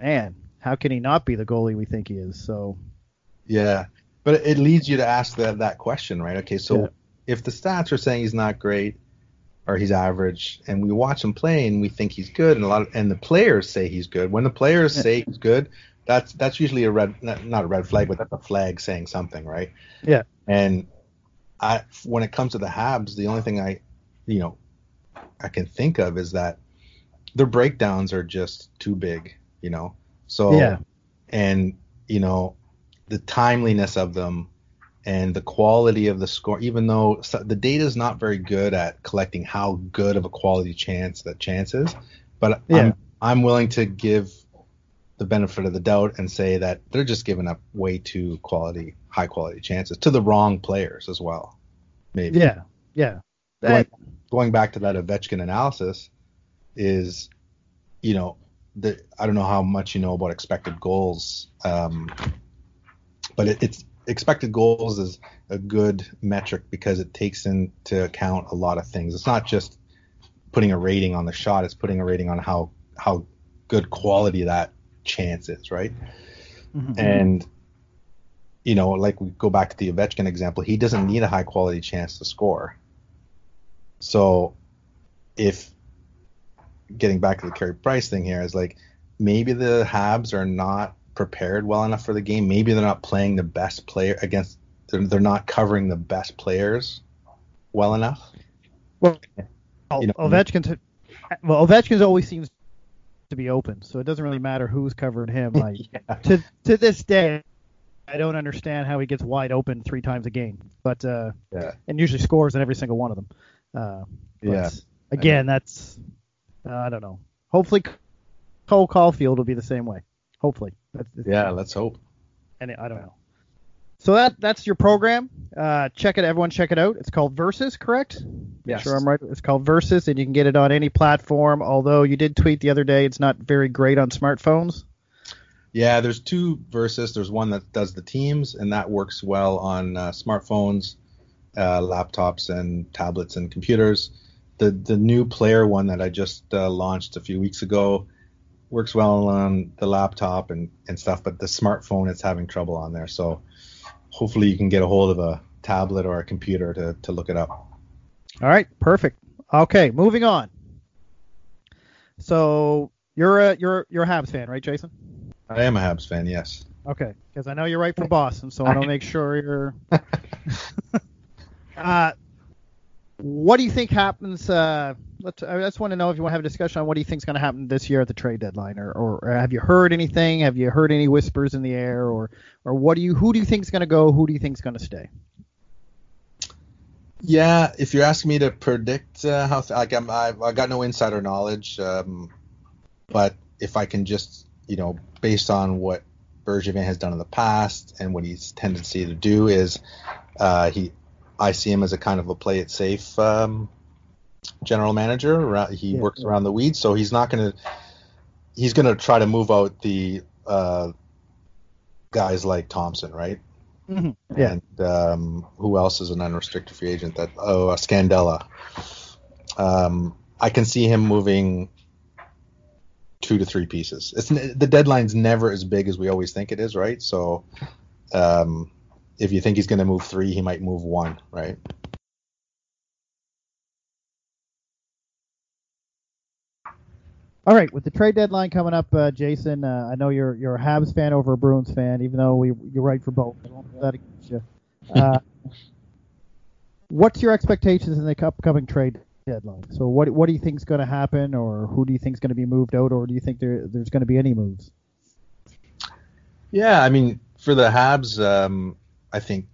man, how can he not be the goalie we think he is? So. Yeah, but it leads you to ask that that question, right? Okay, so yeah. if the stats are saying he's not great. Or he's average, and we watch him play, and we think he's good, and a lot, of, and the players say he's good. When the players say he's good, that's that's usually a red, not, not a red flag, but that's a flag saying something, right? Yeah. And I, when it comes to the Habs, the only thing I, you know, I can think of is that their breakdowns are just too big, you know. So yeah. And you know, the timeliness of them. And the quality of the score, even though the data is not very good at collecting how good of a quality chance that chance is, but yeah. I'm, I'm willing to give the benefit of the doubt and say that they're just giving up way too quality, high quality chances to the wrong players as well. Maybe. Yeah, yeah. That, going, going back to that Ovechkin analysis is, you know, the I don't know how much you know about expected goals, um, but it, it's. Expected goals is a good metric because it takes into account a lot of things. It's not just putting a rating on the shot. It's putting a rating on how how good quality that chance is, right? Mm-hmm. And, you know, like we go back to the Ovechkin example, he doesn't need a high-quality chance to score. So if getting back to the Carey Price thing here is like maybe the Habs are not prepared well enough for the game. Maybe they're not playing the best player against they're, they're not covering the best players well enough. Well, you know, Ovechkin's well Ovechkin's always seems to be open, so it doesn't really matter who's covering him. Like yeah. to to this day I don't understand how he gets wide open three times a game. But uh yeah. and usually scores in every single one of them. Uh yeah. Again, that's uh, I don't know. Hopefully Cole Caulfield will be the same way. Hopefully. That's, yeah, let's hope. And I don't know. So that that's your program. Uh, check it, everyone. Check it out. It's called Versus, correct? Yes. Sure, I'm right. It's called Versus, and you can get it on any platform. Although you did tweet the other day, it's not very great on smartphones. Yeah, there's two Versus. There's one that does the teams, and that works well on uh, smartphones, uh, laptops, and tablets and computers. The the new player one that I just uh, launched a few weeks ago. Works well on the laptop and, and stuff, but the smartphone is having trouble on there. So hopefully you can get a hold of a tablet or a computer to, to look it up. All right, perfect. Okay, moving on. So you're a you're you're a Habs fan, right, Jason? I am a Habs fan, yes. Okay, because I know you're right for Boston, so I want to make sure you're. uh, what do you think happens? Uh, Let's, I just want to know if you want to have a discussion on what do you think is going to happen this year at the trade deadline, or, or have you heard anything? Have you heard any whispers in the air, or or what do you who do you think is going to go? Who do you think is going to stay? Yeah, if you're asking me to predict uh, how, like I'm, I've, I've got no insider knowledge, um, but if I can just, you know, based on what Bergevin has done in the past and what he's tendency to do is, uh, he, I see him as a kind of a play it safe. Um, general manager. He yeah. works around the weeds, so he's not going to he's going to try to move out the uh guys like Thompson, right? Mm-hmm. Yeah. And um who else is an unrestricted free agent that oh uh, Scandella. um I can see him moving two to three pieces. It's the deadline's never as big as we always think it is, right? So um if you think he's going to move three, he might move one, right? All right, with the trade deadline coming up, uh, Jason, uh, I know you're you're a Habs fan over a Bruins fan, even though we you're right for both. I won't let it get you. Uh, what's your expectations in the upcoming trade deadline? So what what do you think is going to happen, or who do you think is going to be moved out, or do you think there there's going to be any moves? Yeah, I mean, for the Habs, um, I think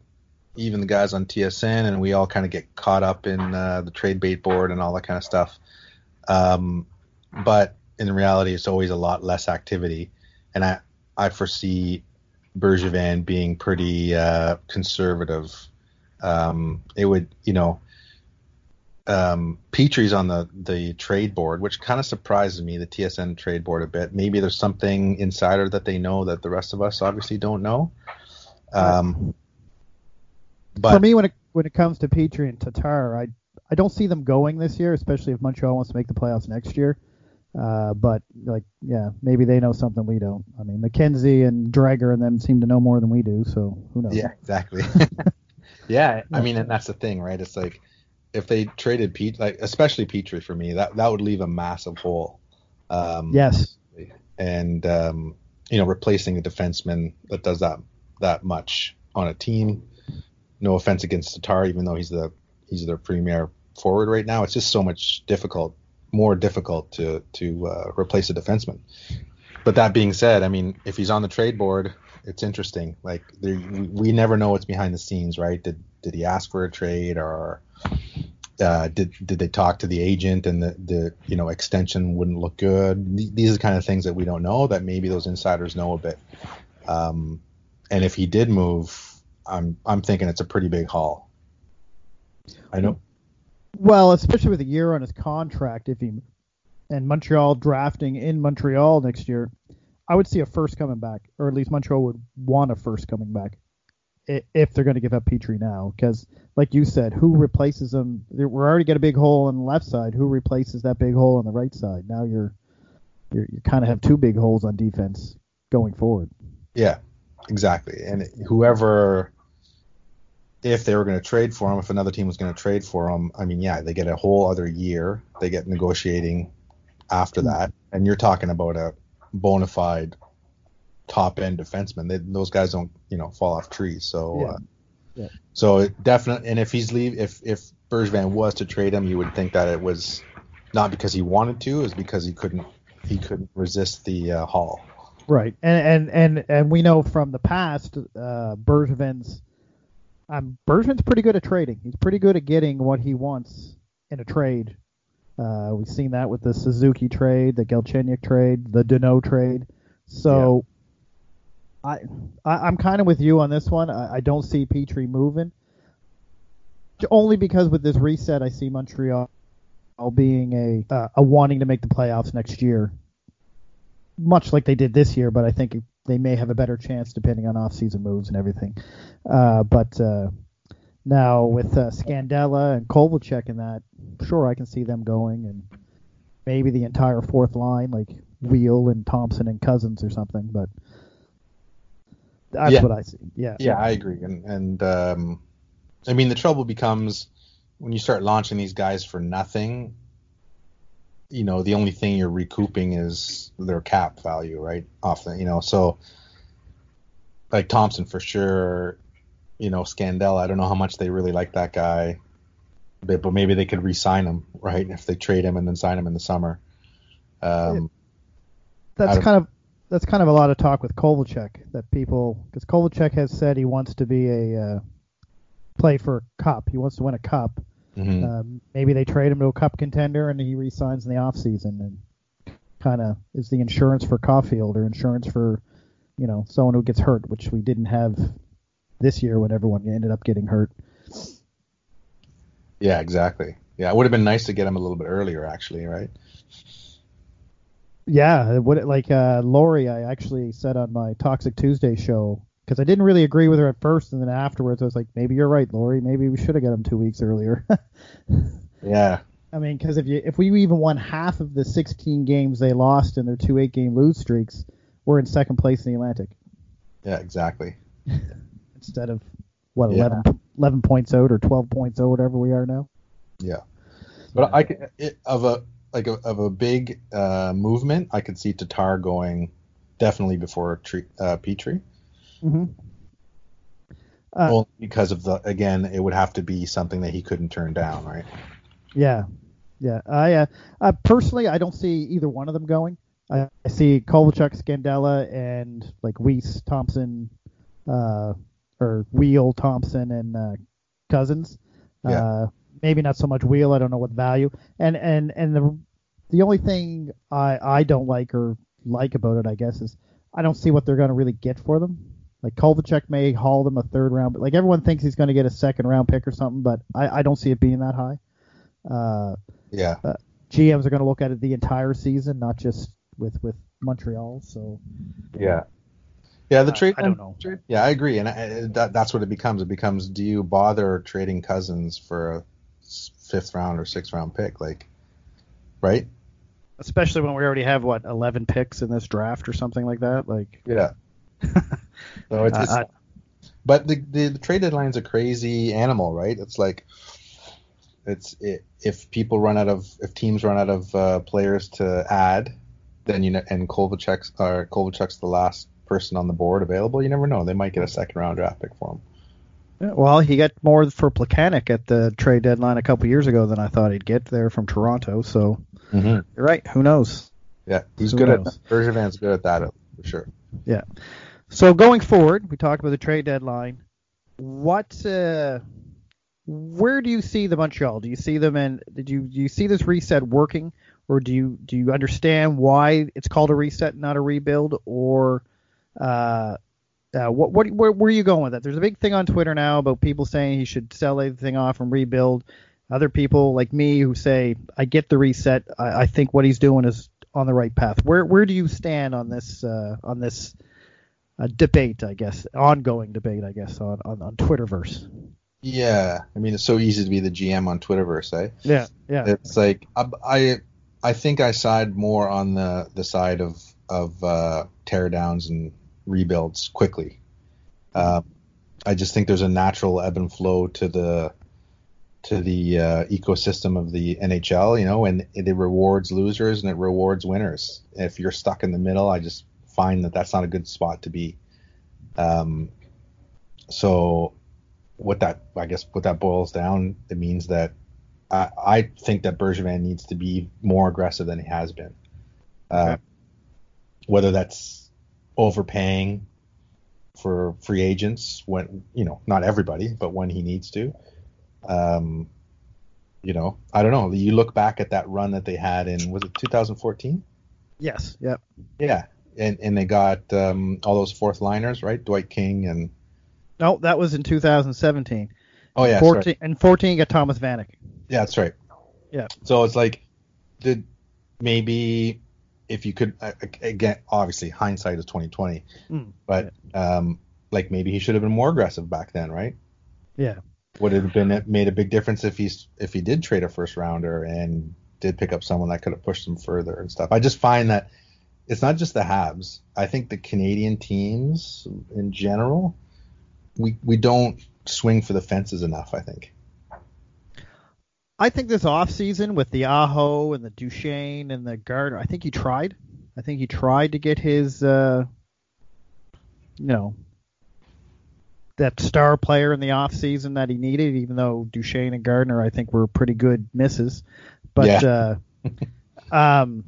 even the guys on T S N and we all kind of get caught up in uh, the trade bait board and all that kind of stuff. Um, but in reality, it's always a lot less activity, and I, I foresee Bergevin being pretty uh, conservative. Um, it would, you know, Um, Petrie's on the, the trade board, which kind of surprises me, the T S N trade board a bit. Maybe there's something insider that they know that the rest of us obviously don't know. Um, but for me, when it when it comes to Petrie and Tatar, I I don't see them going this year, especially if Montreal wants to make the playoffs next year. Uh, but like, yeah, maybe they know something we don't. I mean, McKenzie and Drager and them seem to know more than we do, so who knows? Yeah, exactly. Yeah, I mean, and that's the thing, right? It's like, if they traded Pete, like especially Petrie for me, that, that would leave a massive hole. Um, yes. And, um, you know, replacing a defenseman that does that that much on a team. No offense against Tatar, even though he's the he's their premier forward right now. It's just so much difficult, more difficult to to uh, replace a defenseman. But that being said, I mean, if he's on the trade board, it's interesting. Like, there, we never know what's behind the scenes, right? Did did he ask for a trade, or uh, did did they talk to the agent and the, the you know extension wouldn't look good? These are the kind of things that we don't know, that maybe those insiders know a bit. Um, and if he did move, I'm I'm thinking it's a pretty big haul. I know. Well, especially with a year on his contract, if he and Montreal drafting in Montreal next year, I would see a first coming back, or at least Montreal would want a first coming back if they're going to give up Petrie now. Because, like you said, who replaces him? We're already got a big hole on the left side. Who replaces that big hole on the right side? Now you're, you're you kind of have two big holes on defense going forward. Yeah, exactly. And whoever, if they were going to trade for him, if another team was going to trade for him, I mean, yeah, they get a whole other year. They get negotiating after that, and you're talking about a bona fide top-end defenseman. They, those guys don't, you know, fall off trees. So, yeah. Uh, yeah. So it definitely. And if he's leave, if if Bergevin was to trade him, you would think that it was not because he wanted to, it was because he couldn't he couldn't resist the uh, haul. Right, and and and and we know from the past, uh, Bergevin's um, Bergevin's pretty good at trading. He's pretty good at getting what he wants in a trade. Uh, we've seen that with the Suzuki trade, the Galchenyuk trade, the Deneau trade. So, yeah. I, I I'm kind of with you on this one. I, I don't see Petrie moving, only because with this reset, I see Montreal being a uh, a wanting to make the playoffs next year, much like they did this year. But I think they may have a better chance depending on off-season moves and everything. Uh, but uh, now with uh, Scandella and Kovalchuk and that, sure, I can see them going, and maybe the entire fourth line, like Weal and Thompson and Cousins or something, but that's yeah. what I see. Yeah, yeah, I agree. And, and um, I mean, the trouble becomes when you start launching these guys for nothing, you know, the only thing you're recouping is their cap value, right? Often, you know, so like Thompson for sure, you know, Scandella, I don't know how much they really like that guy. But maybe they could re-sign him, right? If they trade him and then sign him in the summer. Um, that's kind of that's kind of a lot of talk with Kovalchuk, that people, because Kovalchuk has said he wants to be a uh, play for a cup. He wants to win a cup. Mm-hmm. Um, maybe they trade him to a cup contender and he re-signs in the offseason and kind of is the insurance for Caulfield or insurance for, you know, someone who gets hurt, which we didn't have this year when everyone ended up getting hurt. Yeah, exactly. Yeah, it would have been nice to get him a little bit earlier, actually, right? Yeah, it would, like uh, Lori, I actually said on my Toxic Tuesday show, because I didn't really agree with her at first, and then afterwards I was like, maybe you're right, Lori. Maybe we should have got him two weeks earlier. Yeah. I mean, because if you if we even won half of the sixteen games they lost in their two eight-game lose streaks, we're in second place in the Atlantic. Yeah, exactly. Instead of what, eleven yeah. eleven points out or twelve points out, whatever we are now. Yeah, but I could, it, of a like a, of a big uh, movement, I could see Tatar going definitely before uh, Petrie. Mm-hmm. Uh, Only because of the again, it would have to be something that he couldn't turn down, right? Yeah, yeah. I uh, uh, personally, I don't see either one of them going. I, I see Kovalchuk, Scandella, and like Weiss, Thompson. Uh, Or Wheel, Thompson, and uh, Cousins. Yeah. Uh, maybe not so much Wheel. I don't know what value. And and, and the the only thing I, I don't like or like about it, I guess, is I don't see what they're going to really get for them. Like Kovalchuk may haul them a third round, but like everyone thinks he's going to get a second round pick or something, but I, I don't see it being that high. Uh, yeah. Uh, G Ms are going to look at it the entire season, not just with, with Montreal. So. Yeah. Yeah, the trade. I don't know. Trade, yeah, I agree, and I, that, that's what it becomes. It becomes: do you bother trading Cousins for a fifth round or sixth round pick, like, right? Especially when we already have what eleven picks in this draft or something like that. Like, yeah. So it's, it's, I, I, but the, the the trade deadline's a crazy animal, right? It's like, it's it, if people run out of if teams run out of uh, players to add, then you know, and Kovalchuk's or Kovalchuk's the last person on the board available, you never know. They might get a second round draft pick for him. Yeah, well, he got more for Plekanec at the trade deadline a couple years ago than I thought he'd get there from Toronto. So mm-hmm. You're right. Who knows? Yeah, he's Who good knows? at Bergevin's good at that for sure. Yeah. So going forward, we talked about the trade deadline. What? Uh, where do you see the Montreal? Do you see them and did you do you see this reset working, or do you do you understand why it's called a reset, not a rebuild, or Uh, uh, what, what, where, where are you going with that? There's a big thing on Twitter now about people saying he should sell everything off and rebuild. Other people like me who say, I get the reset. I, I think what he's doing is on the right path. Where, where do you stand on this, uh, on this uh, debate, I guess, ongoing debate, I guess, on, on, on Twitterverse? Yeah. I mean, it's so easy to be the G M on Twitterverse, eh? Yeah. Yeah. It's like, I, I, I think I side more on the, the side of, of, uh, teardowns and rebuilds quickly. Uh, I just think there's a natural ebb and flow to the to the uh, ecosystem of the N H L, you know, and it, it rewards losers and it rewards winners. If you're stuck in the middle, I just find that that's not a good spot to be. Um, so what that, I guess, what that boils down, it means that I, I think that Bergevin needs to be more aggressive than he has been. Uh, okay. Whether that's overpaying for free agents when, you know, not everybody, but when he needs to. Um, you know, I don't know. You look back at that run that they had in, was it two thousand fourteen? Yes. Yep. Yeah. And and they got um, all those fourth liners, right? Dwight King and... No, that was in two thousand seventeen. Oh, yeah. fourteen, right. And fourteen, you got Thomas Vanek. Yeah, that's right. Yeah. So it's like, did maybe... If you could, again, obviously hindsight is twenty twenty, mm, but yeah. um, like maybe he should have been more aggressive back then, right? Yeah. Would it have been made a big difference if he's if he did trade a first rounder and did pick up someone that could have pushed him further and stuff? I just find that it's not just the Habs. I think the Canadian teams in general, we we don't swing for the fences enough. I think. I think this offseason with the Aho and the Duchesne and the Gardner, I think he tried. I think he tried to get his, uh, you know, that star player in the offseason that he needed, even though Duchesne and Gardner, I think, were pretty good misses. But yeah. uh, um,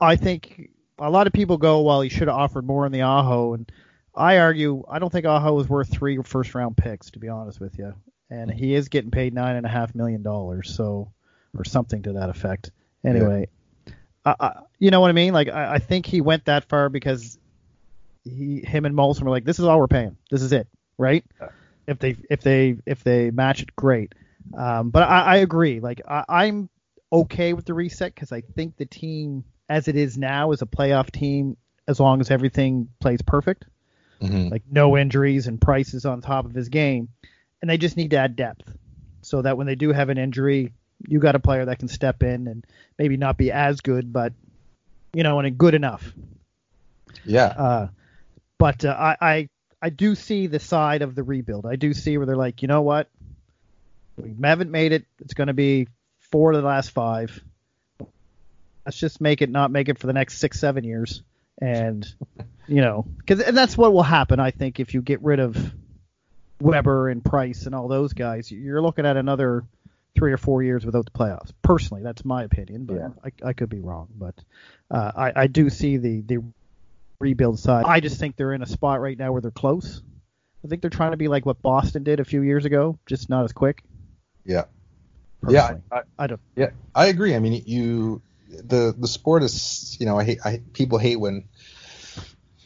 I think a lot of people go, well, he should have offered more in the Aho. And I argue, I don't think Aho was worth three first-round picks, to be honest with you. And he is getting paid nine and a half million dollars, so or something to that effect. Anyway, yeah. I, I, you know what I mean? Like I, I think he went that far because he, him and Molson were like, "This is all we're paying. This is it, right? Yeah. If they if they if they match it, great." Um, but I, I agree. Like I, I'm okay with the reset because I think the team as it is now is a playoff team as long as everything plays perfect, mm-hmm. like no injuries and Price is on top of his game. And they just need to add depth so that when they do have an injury, you got a player that can step in and maybe not be as good, but, you know, and good enough. Yeah. Uh, but uh, I, I I do see the side of the rebuild. I do see where they're like, you know what? We haven't made it. It's going to be four of the last five. Let's just make it, not make it for the next six, seven years. And, you know, because and that's what will happen, I think, if you get rid of Weber and Price and all those guys, you're looking at another three or four years without the playoffs. Personally, that's my opinion, but yeah. I, I could be wrong. But uh, I, I do see the, the rebuild side. I just think they're in a spot right now where they're close. I think they're trying to be like what Boston did a few years ago, just not as quick. Yeah. Personally. Yeah, I, I don't. Yeah, I agree. I mean, you the the sport is, you know, I hate I people hate when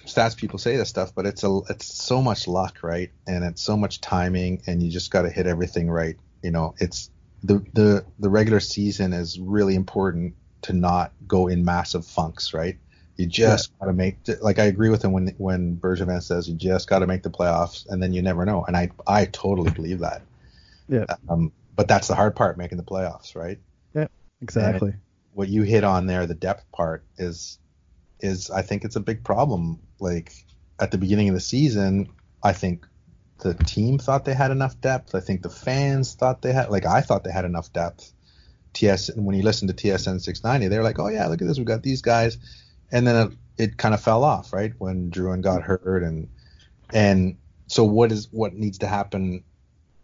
stats people say this stuff, but it's a it's so much luck, right? And it's so much timing, and you just got to hit everything right. You know, it's the the the regular season is really important to not go in massive funks, right? You just yeah. got to make – like I agree with him when when Bergevin says you just got to make the playoffs and then you never know. And I, I totally believe that. Yeah. Um, but that's the hard part, making the playoffs, right? Yeah, exactly. And what you hit on there, the depth part, is is I think it's a big problem. Like at the beginning of the season, I think the team thought they had enough depth. I think the fans thought they had – like I thought they had enough depth. T S when you listen to T S N six ninety, they're like, oh, yeah, look at this. We've got these guys. And then it, it kind of fell off, right, when Drouin got hurt, and and so what is what needs to happen?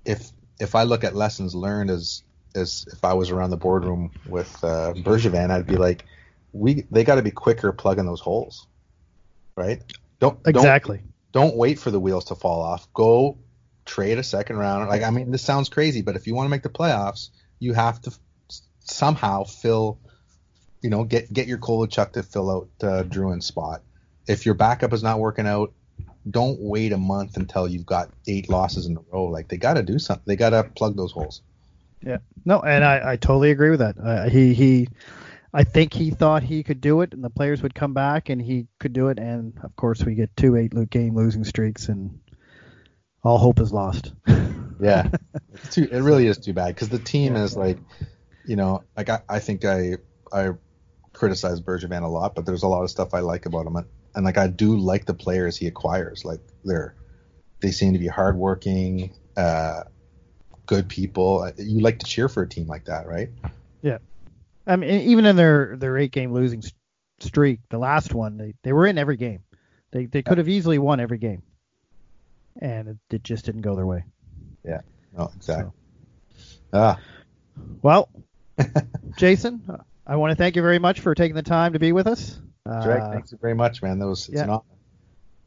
If if I look at lessons learned as as if I was around the boardroom with uh, Bergevin, I'd be like, we they got to be quicker plugging those holes, right? Don't exactly don't, don't wait for the wheels to fall off. Go trade a second round. Like I mean, this sounds crazy, but if you want to make the playoffs, you have to somehow fill. You know, get get your Kovalchuk to fill out uh, Drouin's spot. If your backup is not working out, don't wait a month until you've got eight losses in a row. Like, they got to do something. They got to plug those holes. Yeah. No, and I, I totally agree with that. Uh, he he, I think he thought he could do it, and the players would come back, and he could do it. And, of course, we get two eight-game losing streaks, and all hope is lost. Yeah. It's too, it really is too bad because the team yeah. is like, you know, like I, I think I I – criticize Bergevin a lot, but there's a lot of stuff I like about him, and, and like I do like the players he acquires. Like they're they seem to be hardworking, uh, good people. You like to cheer for a team like that, right? Yeah, I mean, even in their their eight game losing streak, the last one, they, they were in every game. They they could have easily won every game, and it, it just didn't go their way. Yeah, no, exactly. So. Ah, well, Jason. I want to thank you very much for taking the time to be with us. Drake, uh, thanks very much, man. That was it's yeah. an honor.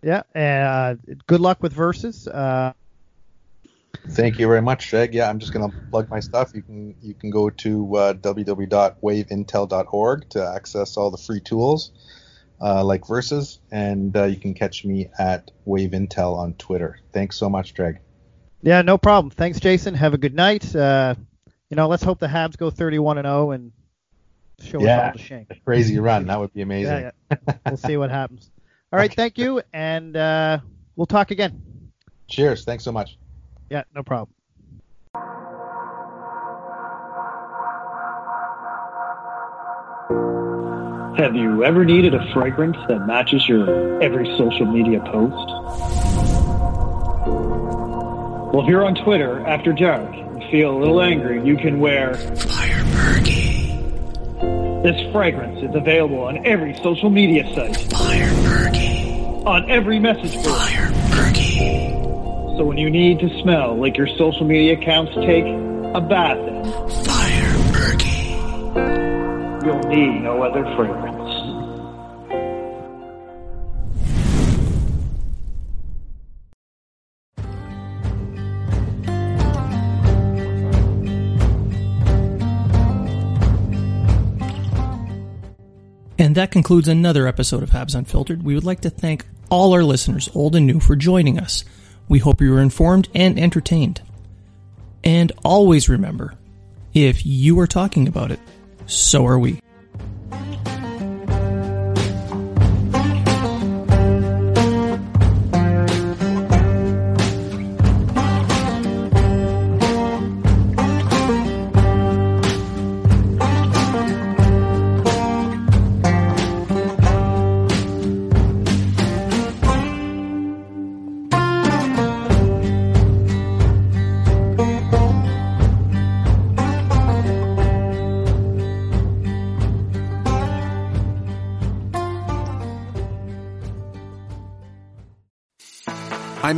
Yeah, and uh, good luck with Versus. Uh, thank you very much, Drake. Yeah, I'm just gonna plug my stuff. You can you can go to uh, w w w dot wave intel dot org to access all the free tools uh, like Versus, and uh, you can catch me at Wave Intel on Twitter. Thanks so much, Drake. Yeah, no problem. Thanks, Jason. Have a good night. Uh, you know, let's hope the Habs go thirty-one and oh and show yeah, us all the shank. A crazy run. That would be amazing. Yeah, yeah. We'll see what happens. All right. Thank you. And uh, we'll talk again. Cheers. Thanks so much. Yeah, no problem. Have you ever needed a fragrance that matches your every social media post? Well, if you're on Twitter after dark and feel a little angry, you can wear Fire Bergy. This fragrance is available on every social media site. Fire Bergy. On every message board. Fire Bergy. So when you need to smell like your social media accounts take a bath in. Fire Bergy. You'll need no other fragrance. And that concludes another episode of Habs Unfiltered. We would like to thank all our listeners, old and new, for joining us. We hope you were informed and entertained. And always remember, if you are talking about it, so are we. I'm